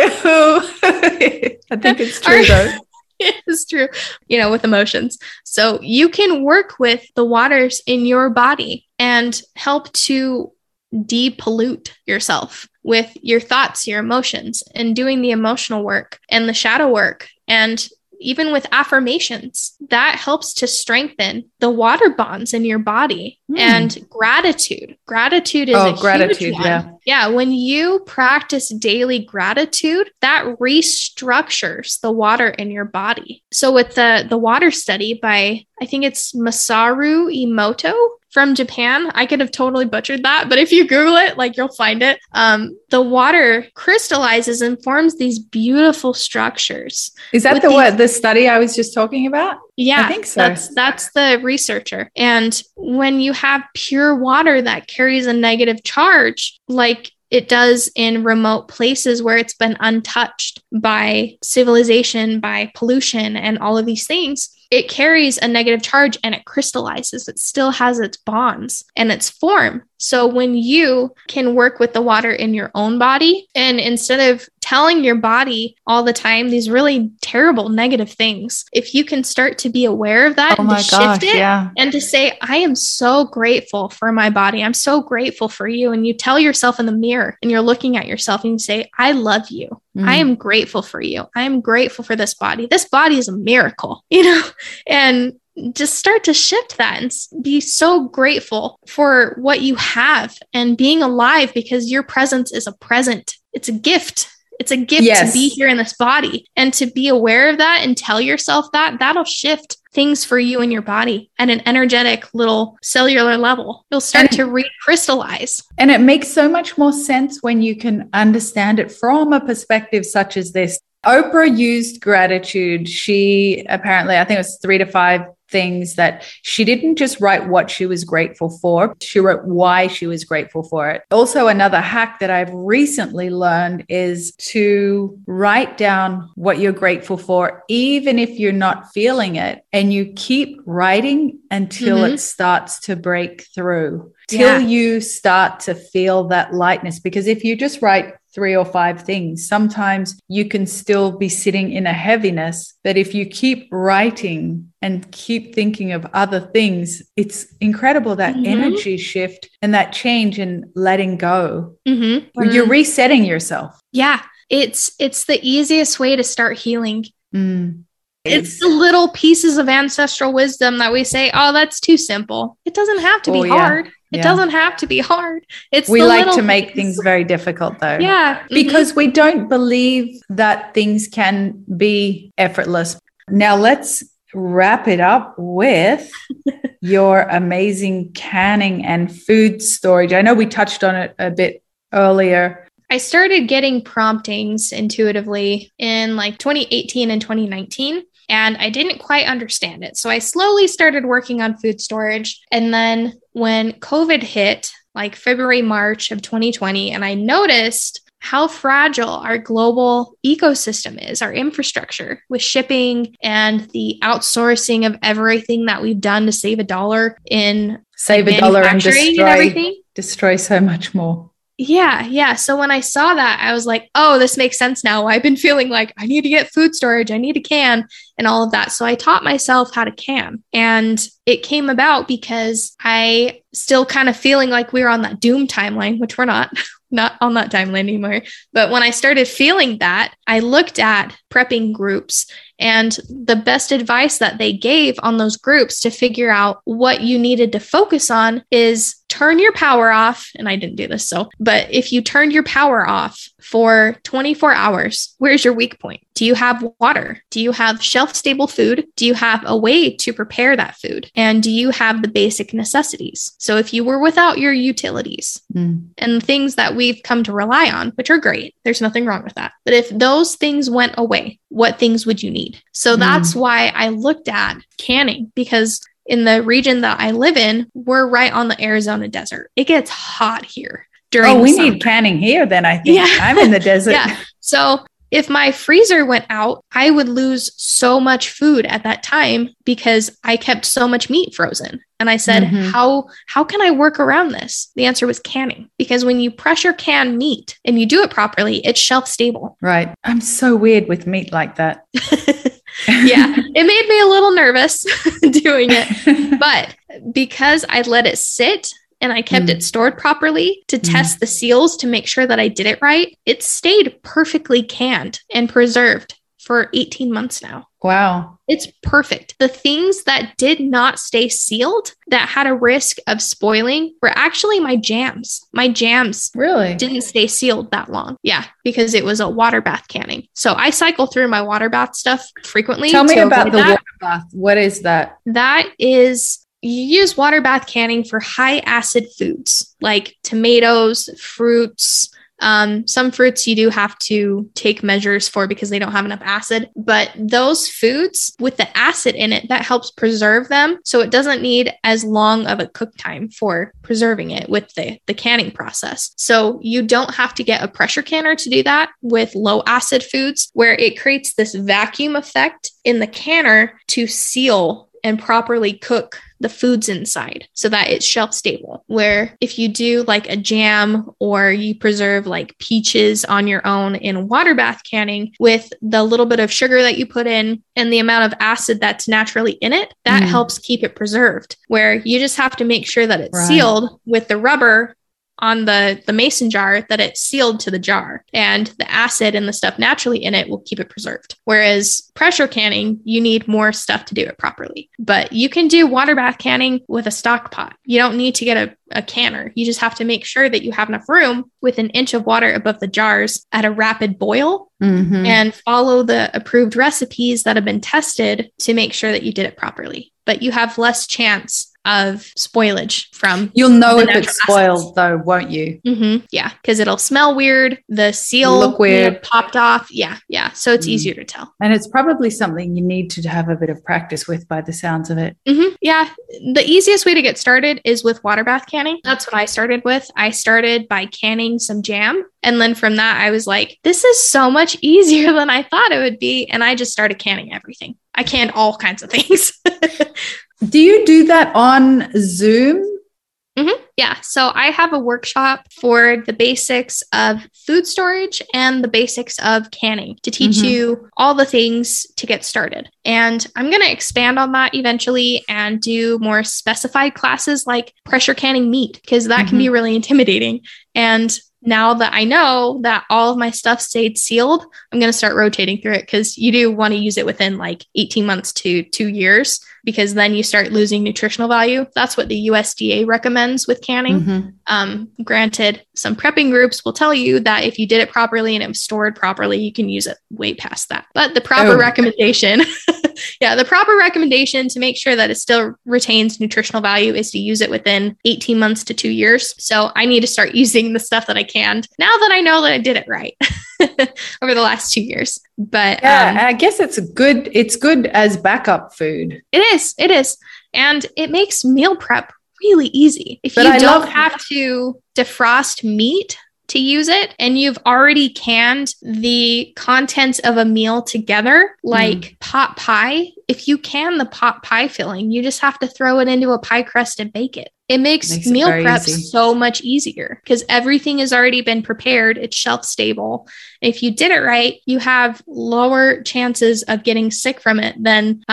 I think it's true though. It's true, you know, with emotions. So you can work with the waters in your body and help to depollute yourself with your thoughts, your emotions, and doing the emotional work and the shadow work. And even with affirmations, that helps to strengthen the water bonds in your body. And gratitude. Gratitude is huge one. Yeah. When you practice daily gratitude, that restructures the water in your body. So with the water study by, I think it's Masaru Emoto from Japan. I could have totally butchered that, but if you Google it, like, you'll find it. The water crystallizes and forms these beautiful structures. Is that the study I was just talking about? Yeah, I think so. That's the researcher. And when you have pure water that carries a negative charge, like it does in remote places where it's been untouched by civilization, by pollution, and all of these things, it carries a negative charge and it crystallizes. It still has its bonds and its form. So when you can work with the water in your own body, and instead of telling your body all the time these really terrible negative things, if you can start to be aware of that and to say, I am so grateful for my body. I'm so grateful for you. And you tell yourself in the mirror, and you're looking at yourself and you say, I love you. I am grateful for you. I am grateful for this body. This body is a miracle, you know, and just start to shift that and be so grateful for what you have and being alive, because your presence is a present. It's a gift. It's a gift to be here in this body, and to be aware of that and tell yourself that, that'll shift things for you and your body at an energetic little cellular level. You'll start to recrystallize. And it makes so much more sense when you can understand it from a perspective such as this. Oprah used gratitude. She apparently, I think it was 3 to 5 things that she didn't just write what she was grateful for. She wrote why she was grateful for it. Also, another hack that I've recently learned is to write down what you're grateful for, even if you're not feeling it. And you keep writing until it starts to break through, till you start to feel that lightness. Because if you just write 3 or 5 things, sometimes you can still be sitting in a heaviness. But if you keep writing and keep thinking of other things, it's incredible, that energy shift and that change and letting go. You're resetting yourself. Yeah, it's the easiest way to start healing. It's the little pieces of ancestral wisdom that we say, oh, that's too simple. It doesn't have to be hard. It doesn't have to be hard. We like to make things very difficult though. Yeah. Because we don't believe that things can be effortless. Now let's wrap it up with your amazing canning and food storage. I know we touched on it a bit earlier. I started getting promptings intuitively in like 2018 and 2019, and I didn't quite understand it. So I slowly started working on food storage. And then when COVID hit, like February, March of 2020, and I noticed how fragile our global ecosystem is, our infrastructure with shipping and the outsourcing of everything that we've done to save $1 in manufacturing and everything. Destroy so much more. Yeah. So when I saw that, I was like, oh, this makes sense now. I've been feeling like I need to get food storage. I need a can and all of that. So I taught myself how to can. And it came about because I still kind of feeling like we were on that doom timeline, which we're not on that timeline anymore. But when I started feeling that, I looked at prepping groups and the best advice that they gave on those groups to figure out what you needed to focus on is turn your power off. And I didn't do this. But if you turned your power off for 24 hours, where's your weak point? Do you have water? Do you have shelf stable food? Do you have a way to prepare that food? And do you have the basic necessities? So if you were without your utilities and things that we've come to rely on, which are great, there's nothing wrong with that. But if those things went away, what things would you need? So that's why I looked at canning, because in the region that I live in, we're right on the Arizona desert. It gets hot here during the summer. Need canning here then, I think. Yeah. I'm in the desert. Yeah. So if my freezer went out, I would lose so much food at that time because I kept so much meat frozen. And I said, how can I work around this? The answer was canning, because when you pressure can meat and you do it properly, it's shelf stable. Right. I'm so weird with meat like that. Yeah, it made me a little nervous doing it, but because I let it sit and I kept it stored properly to test the seals to make sure that I did it right, it stayed perfectly canned and preserved for 18 months now. Wow. It's perfect. The things that did not stay sealed that had a risk of spoiling were actually my jams. My jams really didn't stay sealed that long. Yeah, because it was a water bath canning. So I cycle through my water bath stuff frequently. Tell me about the water bath. What is that? That is... you use water bath canning for high acid foods like tomatoes, fruits. Some fruits you do have to take measures for because they don't have enough acid, but those foods with the acid in it, that helps preserve them. So it doesn't need as long of a cook time for preserving it with the canning process. So you don't have to get a pressure canner to do that with low acid foods, where it creates this vacuum effect in the canner to seal and properly cook the foods inside so that it's shelf stable. Where if you do like a jam or you preserve like peaches on your own in water bath canning, with the little bit of sugar that you put in and the amount of acid that's naturally in it, that helps keep it preserved, where you just have to make sure that it's sealed with the rubber on the mason jar, that it's sealed to the jar, and the acid and the stuff naturally in it will keep it preserved. Whereas pressure canning, you need more stuff to do it properly, but you can do water bath canning with a stock pot. You don't need to get a canner. You just have to make sure that you have enough room with an inch of water above the jars at a rapid boil and follow the approved recipes that have been tested to make sure that you did it properly, but you have less chance of spoilage from... You'll know if it's spoiled though, won't you? Yeah, because it'll smell weird. The seal look weird, popped off. Yeah. So it's easier to tell. And it's probably something you need to have a bit of practice with by the sounds of it. Yeah. The easiest way to get started is with water bath canning. That's what I started with. I started by canning some jam. And then from that, I was like, this is so much easier than I thought it would be. And I just started canning everything. I canned all kinds of things. Do you do that on Zoom? Yeah. So I have a workshop for the basics of food storage and the basics of canning to teach you all the things to get started. And I'm going to expand on that eventually and do more specified classes like pressure canning meat, because that can be really intimidating. And now that I know that all of my stuff stayed sealed, I'm going to start rotating through it, because you do want to use it within like 18 months to 2 years, because then you start losing nutritional value. That's what the USDA recommends with canning. Granted, some prepping groups will tell you that if you did it properly and it was stored properly, you can use it way past that. But the proper recommendation Yeah, the proper recommendation to make sure that it still retains nutritional value is to use it within 18 months to 2 years. So I need to start using the stuff that I canned now that I know that I did it right over the last 2 years. But yeah, I guess it's good as backup food. It is. And it makes meal prep really easy. If you don't have to defrost meat to use it, and you've already canned the contents of a meal together, like pot pie, if you can the pot pie filling, you just have to throw it into a pie crust and bake it. It makes meal prep so much easier because everything has already been prepared. It's shelf stable. If you did it right, you have lower chances of getting sick from it than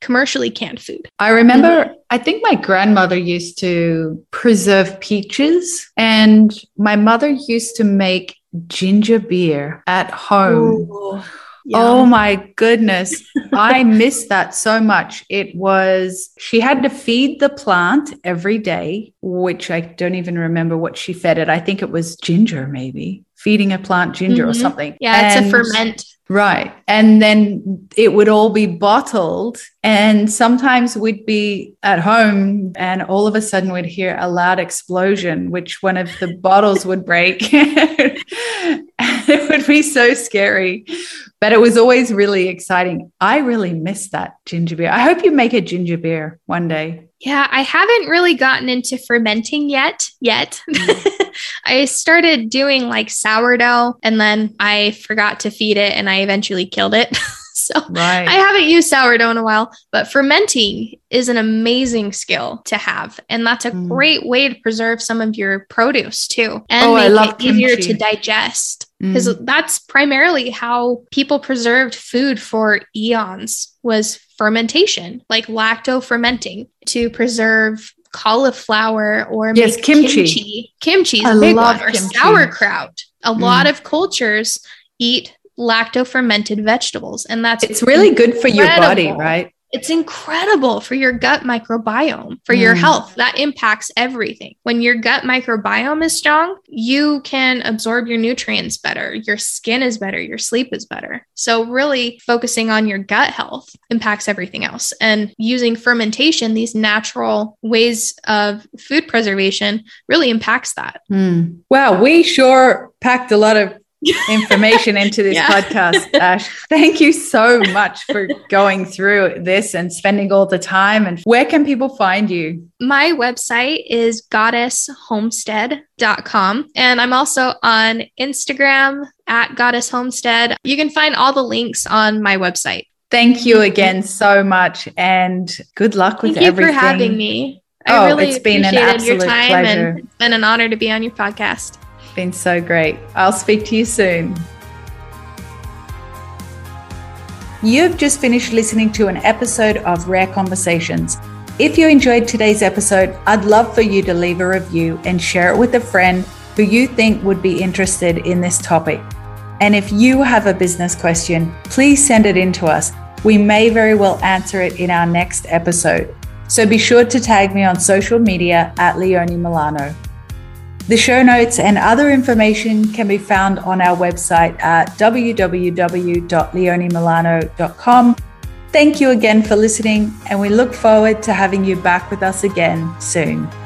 commercially canned food. I remember, I think my grandmother used to preserve peaches, and my mother used to make ginger beer at home. Ooh. Yeah. Oh my goodness. I miss that so much. She had to feed the plant every day, which I don't even remember what she fed it. I think it was ginger, maybe feeding a plant ginger or something. Yeah, it's a ferment. Right. And then it would all be bottled. And sometimes we'd be at home and all of a sudden we'd hear a loud explosion, which one of the bottles would break. It would be so scary. But it was always really exciting. I really miss that ginger beer. I hope you make a ginger beer one day. Yeah, I haven't really gotten into fermenting yet. I started doing like sourdough, and then I forgot to feed it and I eventually killed it. I haven't used sourdough in a while, but fermenting is an amazing skill to have. And that's a great way to preserve some of your produce too. And make it easier to digest. Because that's primarily how people preserved food for eons, was fermentation, like lacto fermenting to preserve cauliflower or make kimchi. Kimchi is a big one, or sauerkraut. A lot of cultures eat lacto fermented vegetables, and it's really good for your body, right? It's incredible for your gut microbiome, for your health. That impacts everything. When your gut microbiome is strong, you can absorb your nutrients better. Your skin is better. Your sleep is better. So really focusing on your gut health impacts everything else. And using fermentation, these natural ways of food preservation, really impacts that. Wow. We sure packed a lot of information into this podcast, Ash. Thank you so much for going through this and spending all the time. And where can people find you? My website is goddesshomestead.com. And I'm also on Instagram at Goddess Homestead. You can find all the links on my website. Thank you again so much. And good luck with everything. Thank you for having me. I really it's been appreciated an absolute your time pleasure. And it's been an honor to be on your podcast. Been so great. I'll speak to you soon. You've just finished listening to an episode of Rare Conversations. If you enjoyed today's episode, I'd love for you to leave a review and share it with a friend who you think would be interested in this topic. And if you have a business question, please send it in to us. We may very well answer it in our next episode. So be sure to tag me on social media at Leonie Milano. The show notes and other information can be found on our website at www.leonemilano.com. Thank you again for listening, and we look forward to having you back with us again soon.